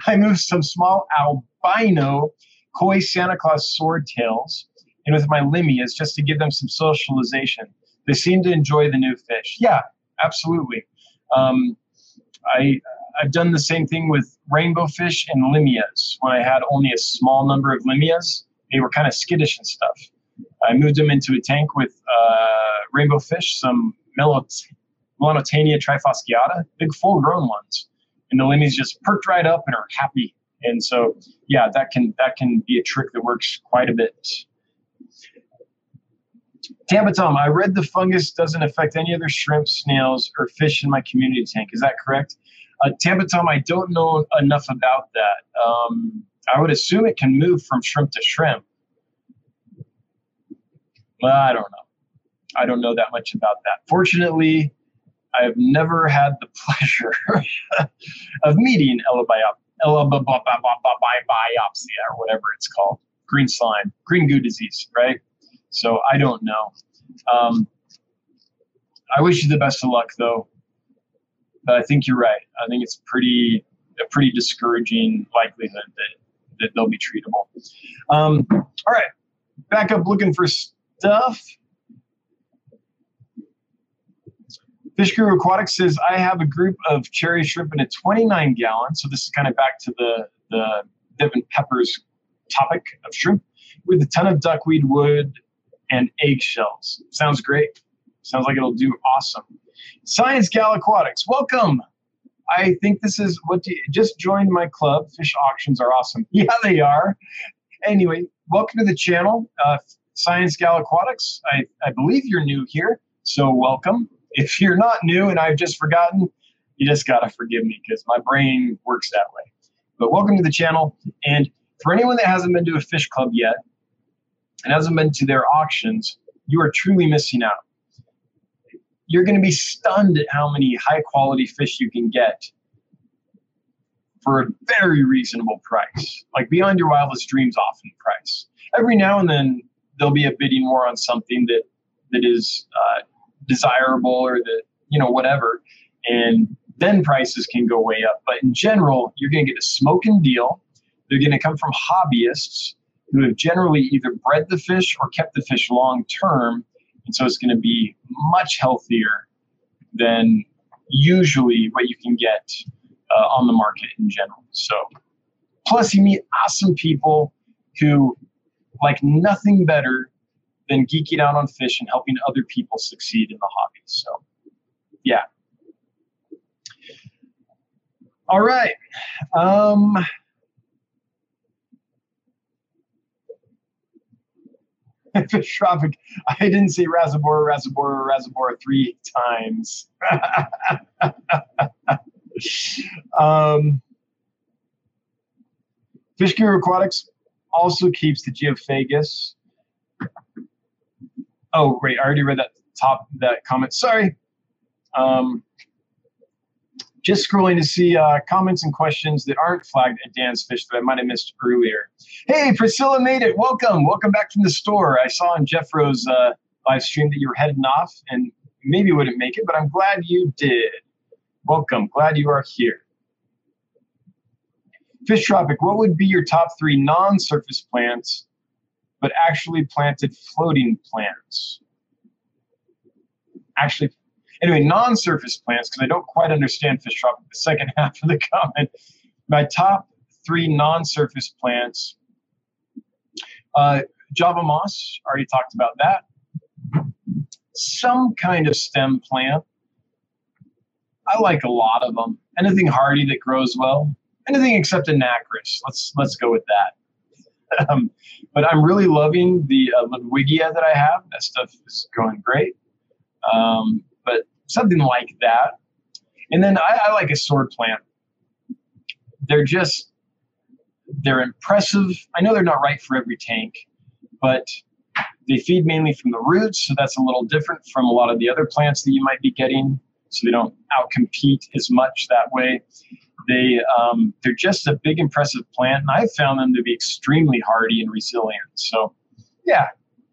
I moved some small albino koi Santa Claus swordtails in with my limias just to give them some socialization. They seem to enjoy the new fish. Yeah, absolutely. Um, I, I've done the same thing with rainbow fish and limias. When I had only a small number of limias, they were kind of skittish and stuff. I moved them into a tank with uh, rainbow fish, some Melanotanea trifasciata, big full-grown ones. And the limias just perked right up and are happy. And so, yeah, that can that can be a trick that works quite a bit. Tampa Tom, I read the fungus doesn't affect any other shrimp, snails, or fish in my community tank. Is that correct? Uh, Tampa Tom, I don't know enough about that. Um, I would assume it can move from shrimp to shrimp. Well, I don't know. I don't know that much about that. Fortunately, I've never had the pleasure of meeting Edelbiopsia or whatever it's called, green slime, green goo disease, right? So I don't know. Um, I wish you the best of luck, though. But I think you're right. I think it's pretty a pretty discouraging likelihood that, that they'll be treatable. Um, all right, back up looking for stuff. Fish Guru Aquatics says, I have a group of cherry shrimp in a twenty-nine gallon, so this is kind of back to the, the Devin Peppers topic of shrimp, with a ton of duckweed wood and eggshells. Sounds great. Sounds like it'll do awesome. Science Gal Aquatics, welcome. I think this is what do you, just joined my club. Fish auctions are awesome. Yeah, they are. Anyway, welcome to the channel, uh, Science Gal Aquatics. I, I believe you're new here, so welcome. If you're not new and I've just forgotten, You just got to forgive me because my brain works that way. But welcome to the channel. And for anyone that hasn't been to a fish club yet and hasn't been to their auctions, you are truly missing out. You're going to be stunned at how many high-quality fish you can get for a very reasonable price, like beyond your wildest dreams often price. Every now and then, there'll be a bidding war on something that that is uh, desirable or that, you know, whatever, and then prices can go way up. But in general, you're going to get a smoking deal. They're going to come from hobbyists who have generally either bred the fish or kept the fish long-term, and so it's going to be much healthier than usually what you can get uh, on the market in general. So, plus you meet awesome people who like nothing better than geeking out on fish and helping other people succeed in the hobby. So, yeah. All right. Um, Tropic. I didn't say Rasabora, Rasabora, Rasabora three times. um, Fish Guru Aquatics also keeps the geophagus. Oh, great. I already read that top that comment. Sorry. Um, just scrolling to see uh, comments and questions that aren't flagged at Dancefish that I might have missed earlier. Hey, Priscilla made it. Welcome. Welcome back from the store. I saw in Jeffro's uh, live stream that you were heading off and maybe wouldn't make it, but I'm glad you did. Welcome. Glad you are here. Fish Tropic, what would be your top three non-surface plants but actually planted floating plants? Actually, anyway, non-surface plants, because I don't quite understand Fish Tropic, the second half of the comment. My top three non-surface plants. Uh, Java moss, already talked about that. Some kind of stem plant. I like a lot of them. Anything hardy that grows well. Anything except Anacris. Let's let's go with that. Um, but I'm really loving the uh, Ludwigia that I have. That stuff is going great. Um, but something like that. And then I, I like a sword plant. They're just, they're impressive. I know they're not right for every tank, but they feed mainly from the roots. So that's a little different from a lot of the other plants that you might be getting. So they don't outcompete as much that way. They, um, they're just a big, impressive plant, and I've found them to be extremely hardy and resilient. So, yeah,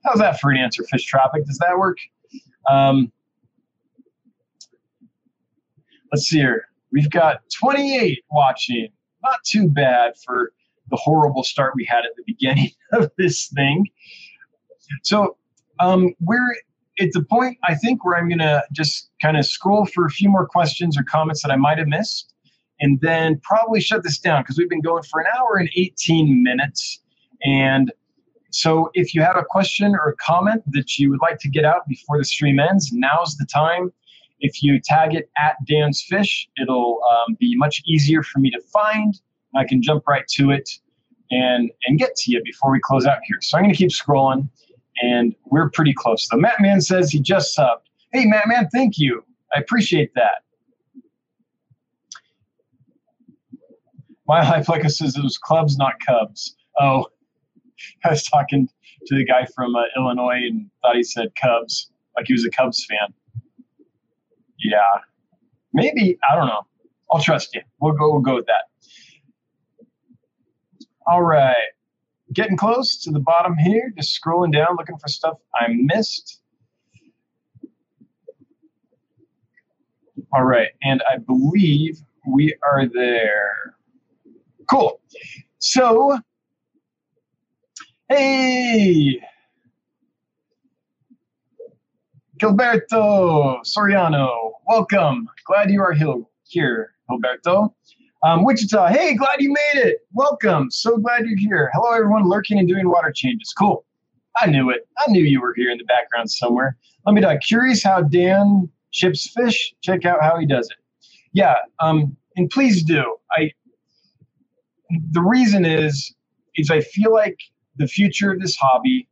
how's that for an answer, Fish Tropic? Does that work? Um, let's see here. We've got twenty-eight watching. Not too bad for the horrible start we had at the beginning of this thing. So um, we're at the point, I think, where I'm going to just kind of scroll for a few more questions or comments that I might have missed. And then probably shut this down because we've been going for an hour and eighteen minutes. And so if you have a question or a comment that you would like to get out before the stream ends, now's the time. If you tag it at Dancefish, it'll um, be much easier for me to find. I can jump right to it and, and get to you before we close out here. So I'm going to keep scrolling, and we're pretty close. The Mattman says he just subbed. Hey, Mattman, thank you. I appreciate that. My life, like I said, it was clubs, not Cubs. Oh, I was talking to the guy from uh, Illinois and thought he said Cubs, like he was a Cubs fan. Yeah, maybe, I don't know. I'll trust you. We'll go, we'll go with that. All right, getting close to the bottom here, just scrolling down, looking for stuff I missed. All right, and I believe we are there. Cool. So, hey, Gilberto Soriano, welcome. Glad you are here, Gilberto. Um, Wichita, hey, glad you made it. Welcome. So glad you're here. Hello, everyone lurking and doing water changes. Cool. I knew it. I knew you were here in the background somewhere. Let me die. Curious how Dan ships fish? Check out how he does it. Yeah, um, and please do. I. The reason is, is I feel like the future of this hobby,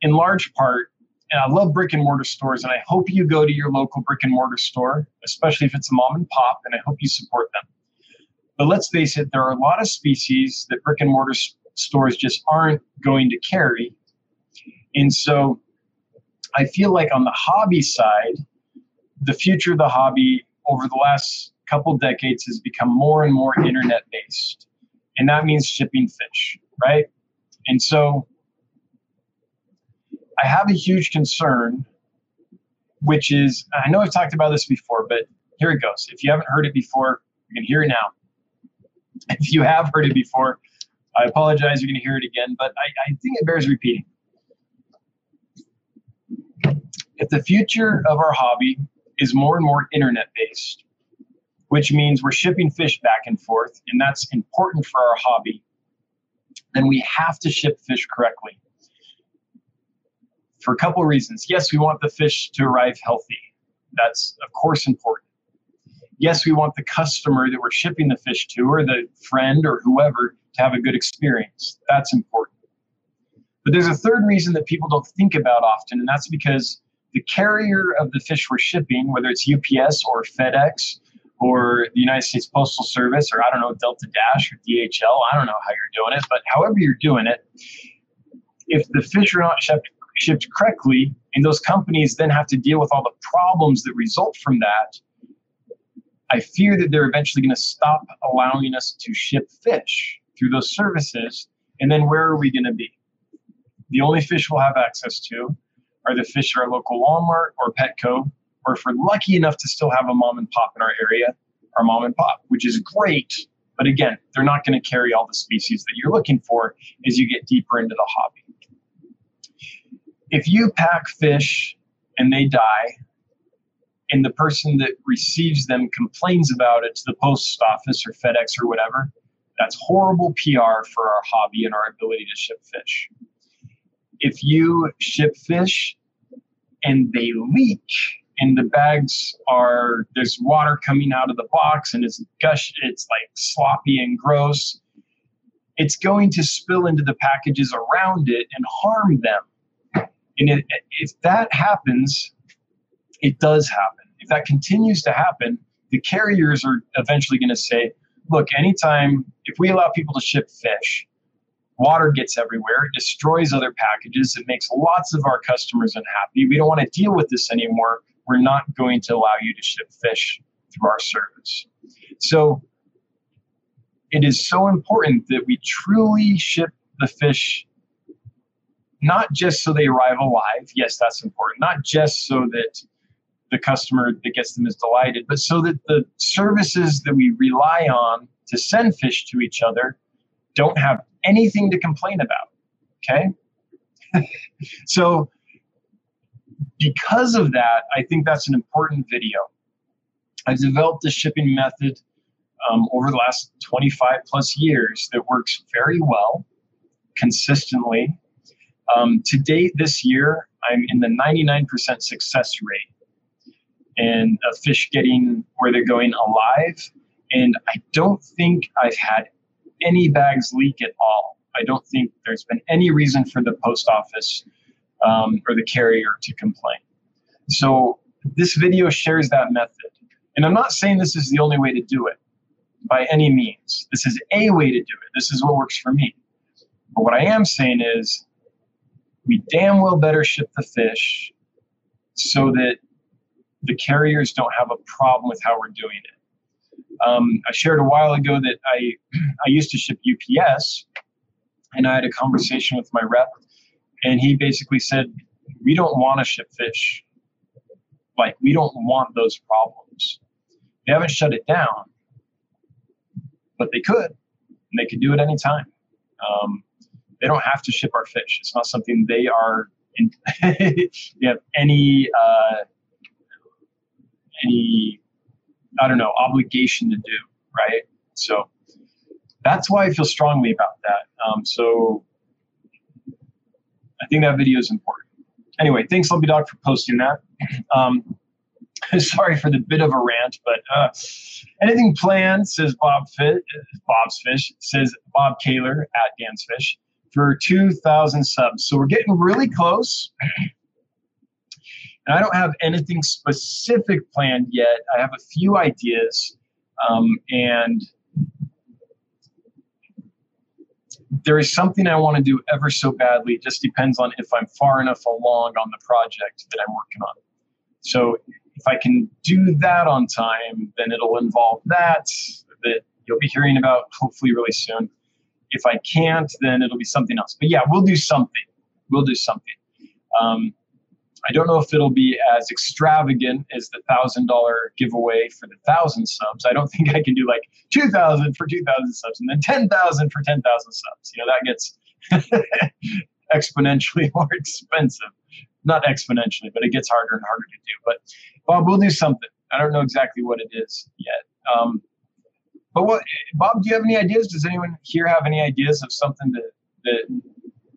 in large part, and I love brick and mortar stores, and I hope you go to your local brick and mortar store, especially if it's a mom and pop, and I hope you support them. But let's face it, there are a lot of species that brick and mortar stores just aren't going to carry. And so I feel like on the hobby side, the future of the hobby over the last couple decades has become more and more internet-based. And that means shipping fish, right? And so I have a huge concern, which is, I know I've talked about this before, but here it goes. If you haven't heard it before, you can hear it now. If you have heard it before, I apologize, you're going to hear it again, but I, I think it bears repeating. If the future of our hobby is more and more internet-based, which means we're shipping fish back and forth, and that's important for our hobby, then we have to ship fish correctly. For a couple of reasons. Yes, we want the fish to arrive healthy. That's, of course, important. Yes, we want the customer that we're shipping the fish to, or the friend or whoever, to have a good experience. That's important. But there's a third reason that people don't think about often, and that's because the carrier of the fish we're shipping, whether it's U P S or FedEx or the United States Postal Service, or I don't know, Delta Dash or D H L, I don't know how you're doing it, but however you're doing it, if the fish are not shipped shipped correctly, and those companies then have to deal with all the problems that result from that, I fear that they're eventually going to stop allowing us to ship fish through those services, and then where are we going to be? The only fish we'll have access to are the fish at our local Walmart or Petco, or if we're lucky enough to still have a mom and pop in our area, our mom and pop, which is great, but again, they're not going to carry all the species that you're looking for as you get deeper into the hobby. If you pack fish and they die, and the person that receives them complains about it to the post office or FedEx or whatever, that's horrible P R for our hobby and our ability to ship fish. If you ship fish and they leak, and the bags are, there's water coming out of the box and it's gush, it's like sloppy and gross, it's going to spill into the packages around it and harm them. And it, if that happens, it does happen. If that continues to happen, the carriers are eventually going to say, look, anytime, if we allow people to ship fish, water gets everywhere, it destroys other packages, it makes lots of our customers unhappy, we don't want to deal with this anymore, we're not going to allow you to ship fish through our service. So it is so important that we truly ship the fish, not just so they arrive alive, yes, that's important, not just so that the customer that gets them is delighted, but so that the services that we rely on to send fish to each other don't have anything to complain about, okay? So because of that, I think that's an important video. I've developed a shipping method um, over the last twenty-five plus years that works very well, consistently. Um, to date this year, I'm in the ninety-nine percent success rate and of fish getting where they're going alive. And I don't think I've had any bags leak at all. I don't think there's been any reason for the post office um, or the carrier to complain. So this video shares that method. And I'm not saying this is the only way to do it by any means. This is a way to do it. This is what works for me. But what I am saying is, we damn well better ship the fish so that the carriers don't have a problem with how we're doing it. Um, I shared a while ago that I, I used to ship U P S, and I had a conversation with my rep, and he basically said, we don't want to ship fish. Like, we don't want those problems. They haven't shut it down, but they could, and they could do it anytime. Um, They don't have to ship our fish. It's not something they are in they have any uh, any I don't know obligation to do, right? So that's why I feel strongly about that. Um, so I think that video is important. Anyway, thanks Lumpy Dog for posting that. Um, sorry for the bit of a rant, but uh, anything planned, says Bob Fit, Bob's Fish, says Bob Kaler at Dancefish. For two thousand subs. So we're getting really close. And I don't have anything specific planned yet. I have a few ideas, um, and there is something I want to do ever so badly. It just depends on if I'm far enough along on the project that I'm working on. So if I can do that on time, then it'll involve that, that you'll be hearing about hopefully really soon. If I can't, then it'll be something else. But yeah, we'll do something. We'll do something. Um, I don't know if it'll be as extravagant as the one thousand dollar giveaway for the one thousand subs. I don't think I can do like two thousand for two thousand subs and then ten thousand for ten thousand subs. You know, that gets exponentially more expensive. Not exponentially, but it gets harder and harder to do. But Bob, we'll do something. I don't know exactly what it is yet. Um, but what, Bob, do you have any ideas? Does anyone here have any ideas of something that, that,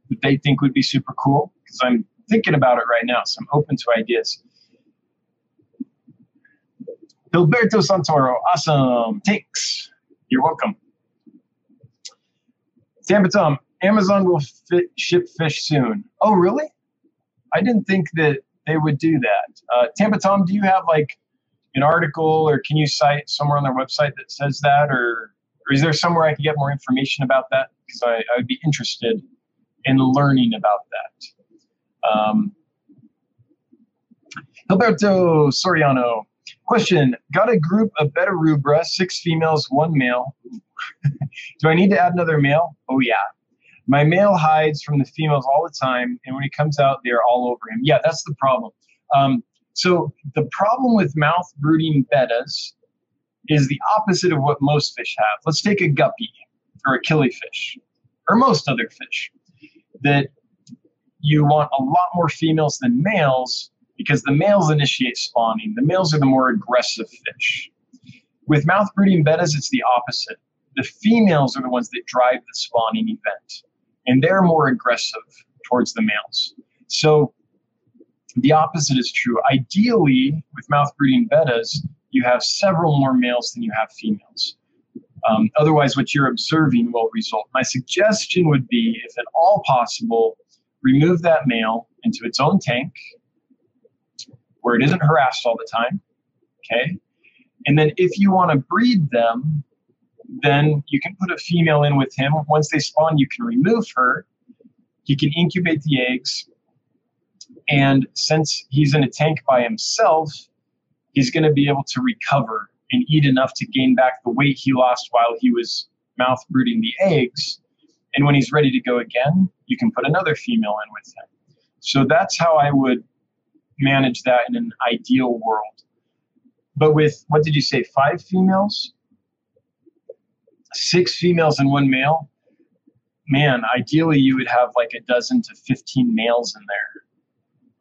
that they think would be super cool? Because I'm thinking about it right now, so I'm open to ideas. Gilberto Santoro, awesome. Thanks. You're welcome. Sam Batum, Amazon will fit, ship fish soon. Oh, really? I didn't think that they would do that. Uh, Tampa Tom, do you have like an article, or can you cite somewhere on their website that says that, or, or is there somewhere I can get more information about that? Because I, I would be interested in learning about that. Um, Gilberto Soriano, question, got a group of betarubra, six females, one male. Do I need to add another male? Oh, yeah. My male hides from the females all the time, and when he comes out, they're all over him. Yeah, that's the problem. Um, so the problem with mouth brooding bettas is the opposite of what most fish have. Let's take a guppy or a killifish or most other fish, that you want a lot more females than males because the males initiate spawning. The males are the more aggressive fish. With mouth brooding bettas, it's the opposite. The females are the ones that drive the spawning event, and they're more aggressive towards the males. So the opposite is true. Ideally, with mouth brooding bettas, you have several more males than you have females. Um, otherwise, what you're observing will result. My suggestion would be, if at all possible, remove that male into its own tank where it isn't harassed all the time, okay? And then if you want to breed them, then you can put a female in with him. Once they spawn, you can remove her. He can incubate the eggs. And since he's in a tank by himself, he's going to be able to recover and eat enough to gain back the weight he lost while he was mouth brooding the eggs. And when he's ready to go again, you can put another female in with him. So that's how I would manage that in an ideal world. But with, what did you say, five females? Six females and one male, man, ideally you would have like a dozen to fifteen males in there.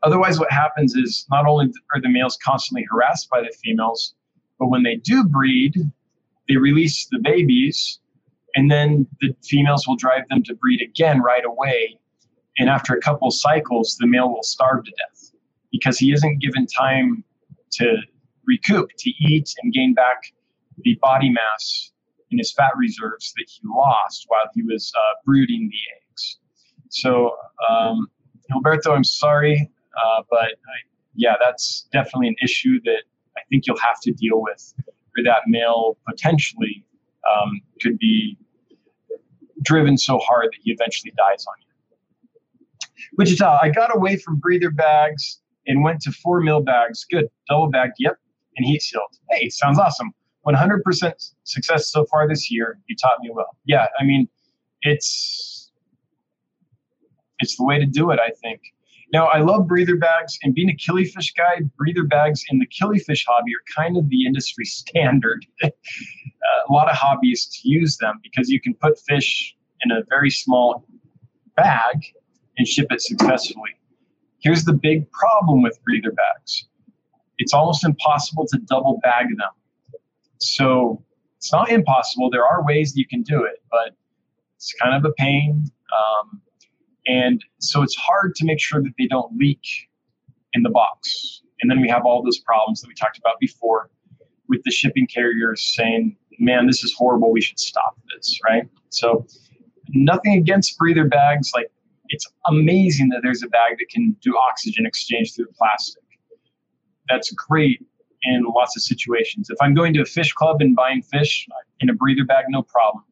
Otherwise, what happens is not only are the males constantly harassed by the females, but when they do breed, they release the babies, and then the females will drive them to breed again right away. And after a couple cycles, the male will starve to death because he isn't given time to recoup, to eat and gain back the body mass in his fat reserves that he lost while he was uh, brooding the eggs. So, um, Alberto, I'm sorry, uh, but I, yeah, that's definitely an issue that I think you'll have to deal with, or that male potentially um, could be driven so hard that he eventually dies on you. Wichita, I got away from breather bags and went to four mil bags. Good, double bagged, yep, and heat sealed. Hey, sounds awesome. one hundred percent success so far this year. You taught me well. Yeah, I mean, it's it's the way to do it, I think. Now, I love breather bags, and being a killifish guy, breather bags in the killifish hobby are kind of the industry standard. uh, a lot of hobbyists use them because you can put fish in a very small bag and ship it successfully. Here's the big problem with breather bags. It's almost impossible to double bag them. So it's not impossible. There are ways that you can do it, but it's kind of a pain. Um, and so it's hard to make sure that they don't leak in the box. And then we have all those problems that we talked about before with the shipping carriers saying, man, this is horrible. We should stop this, right? So nothing against breather bags. Like, it's amazing that there's a bag that can do oxygen exchange through plastic. that's great in lots of situations. If I'm going to a fish club and buying fish in a breather bag, no problem.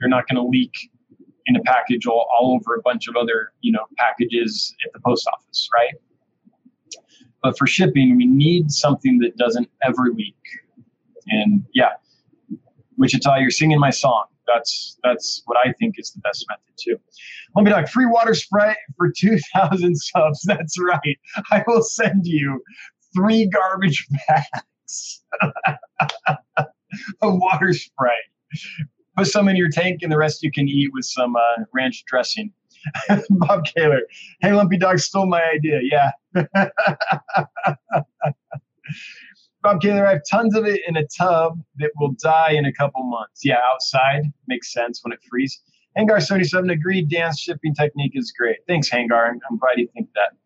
They're not going to leak in a package all, all over a bunch of other, you know, packages at the post office, right? But for shipping, we need something that doesn't ever leak. And yeah, Wichita, you're singing my song. That's that's what I think is the best method too. Let me talk free water sprite for two thousand subs. That's right. I will send you three garbage bags of water sprite. Put some in your tank, and the rest you can eat with some uh, ranch dressing. Bob Kaler, hey, Lumpy Dog stole my idea. Yeah. Bob Kaler, I have tons of it in a tub that will die in a couple months. Yeah, outside. Makes sense when it freezes. Hangar seventy-seven, agreed. Dance shipping technique is great. Thanks, Hangar. I'm, I'm glad you think that.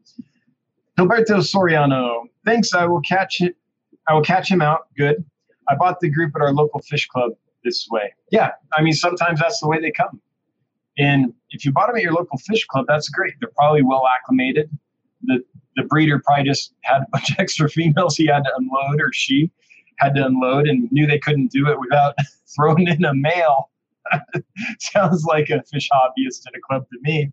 Gilberto Soriano, thanks. I will catch it. I will catch him out. Good. I bought the group at our local fish club this way. Yeah, I mean, sometimes that's the way they come. And if you bought them at your local fish club, that's great. They're probably well acclimated. The the breeder probably just had a bunch of extra females he had to unload, or she had to unload, and knew they couldn't do it without throwing in a male. Sounds like a fish hobbyist at a club to me.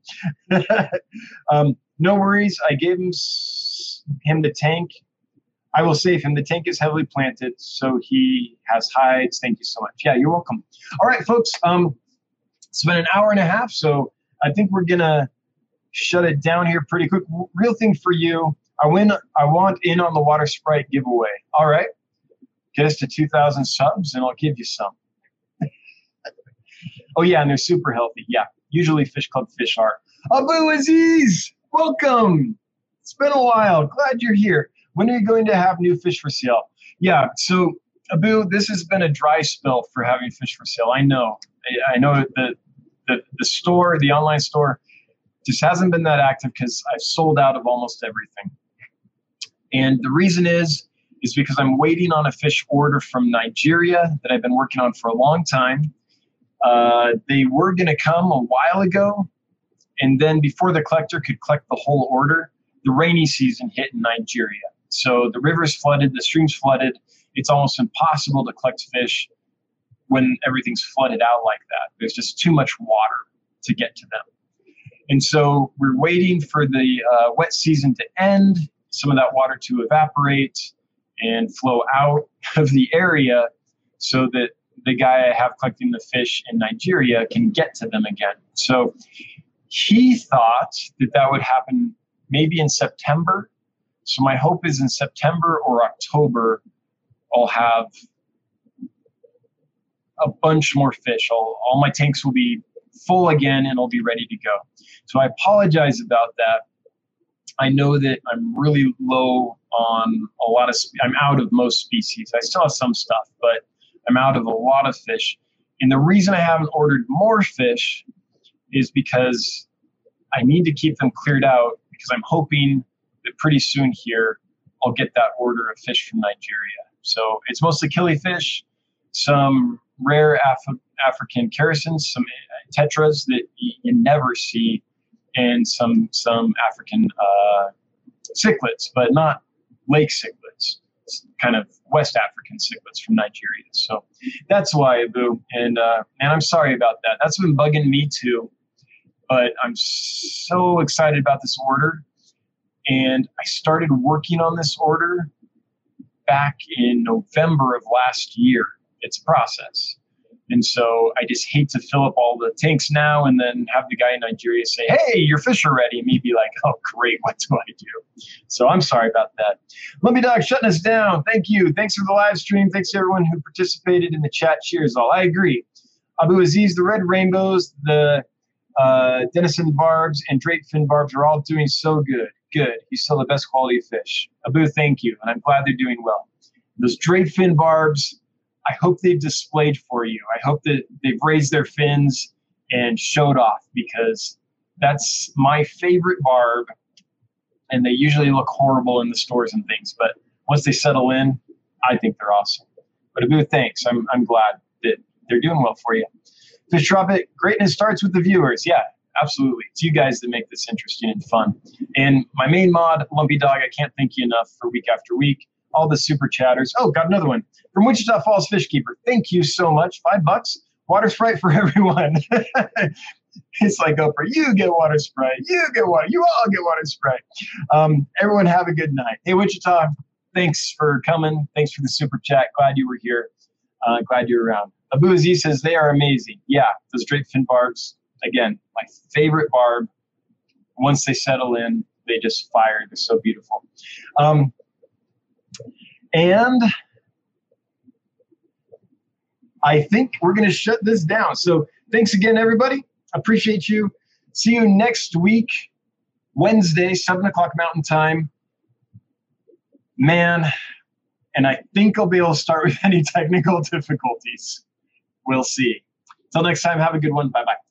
um, no worries. I gave him, him the tank. I will save him. The tank is heavily planted, so he has hides. Thank you so much. Yeah, you're welcome. All right, folks. Um, it's been an hour and a half, so I think we're going to shut it down here pretty quick. Real thing for you, I win. I want in on the water sprite giveaway. All right. Get us to two thousand subs, and I'll give you some. Oh, yeah, and they're super healthy. Yeah, usually fish club fish are. Abu Aziz, welcome. It's been a while. Glad you're here. When are you going to have new fish for sale? Yeah, so, Abu, this has been a dry spell for having fish for sale. I know. I, I know that the, the store, the online store, just hasn't been that active because I've sold out of almost everything. And the reason is, is because I'm waiting on a fish order from Nigeria that I've been working on for a long time. Uh, they were going to come a while ago, and then before the collector could collect the whole order, the rainy season hit in Nigeria. So the river's flooded, the stream's flooded. It's almost impossible to collect fish when everything's flooded out like that. There's just too much water to get to them. And so we're waiting for the uh, wet season to end, some of that water to evaporate and flow out of the area so that the guy I have collecting the fish in Nigeria can get to them again. So he thought that that would happen maybe in September. So my hope is in September or October, I'll have a bunch more fish. I'll, all my tanks will be full again, and I'll be ready to go. So I apologize about that. I know that I'm really low on a lot of, I'm out of most species. I still have some stuff, but I'm out of a lot of fish. And the reason I haven't ordered more fish is because I need to keep them cleared out, because I'm hoping that pretty soon here, I'll get that order of fish from Nigeria. So it's mostly killifish, some rare Af- African kerosens, some tetras that you, you never see, and some some African uh, cichlids, but not lake cichlids, kind of West African cichlids from Nigeria. So that's why, Abu, and uh, man, I'm sorry about that. That's been bugging me too, but I'm so excited about this order. And I started working on this order back in November of last year. It's a process. And so I just hate to fill up all the tanks now and then have the guy in Nigeria say, hey, your fish are ready. And me be like, oh, great, what do I do? So I'm sorry about that. Lumpy Dog shutting us down. Thank you. Thanks for the live stream. Thanks to everyone who participated in the chat. Cheers all. I agree. Abu Aziz, the red rainbows, the uh, Denison barbs, and drake fin barbs are all doing so good. Good. He's still the best quality fish. Abu, thank you. And I'm glad they're doing well. Those drake fin barbs, I hope they've displayed for you. I hope that they've raised their fins and showed off, because that's my favorite barb. And they usually look horrible in the stores and things, but once they settle in, I think they're awesome. But Abu, thanks. I'm, I'm glad that they're doing well for you. Fish Tropic, greatness starts with the viewers. Yeah, absolutely. It's you guys that make this interesting and fun. And my main mod, Lumpy Dog, I can't thank you enough for week after week. All the super chatters. Oh, got another one. From Wichita Falls Fish Keeper. Thank you so much. Five bucks. Water Sprite for everyone. It's like Oprah. You get Water Sprite. You get water. You all get Water Sprite. Um, everyone have a good night. Hey, Wichita, thanks for coming. Thanks for the super chat. Glad you were here. Uh, glad you're around. Abu Aziz says, they are amazing. Yeah, those drake fin barbs. Again, my favorite barb. Once they settle in, they just fire. They're so beautiful. Um, and I think we're going to shut this down. So thanks again, everybody. Appreciate you. See you next week, Wednesday, seven o'clock Mountain Time. Man, and I think I'll be able to start with any technical difficulties. We'll see. Till next time, have a good one. Bye-bye.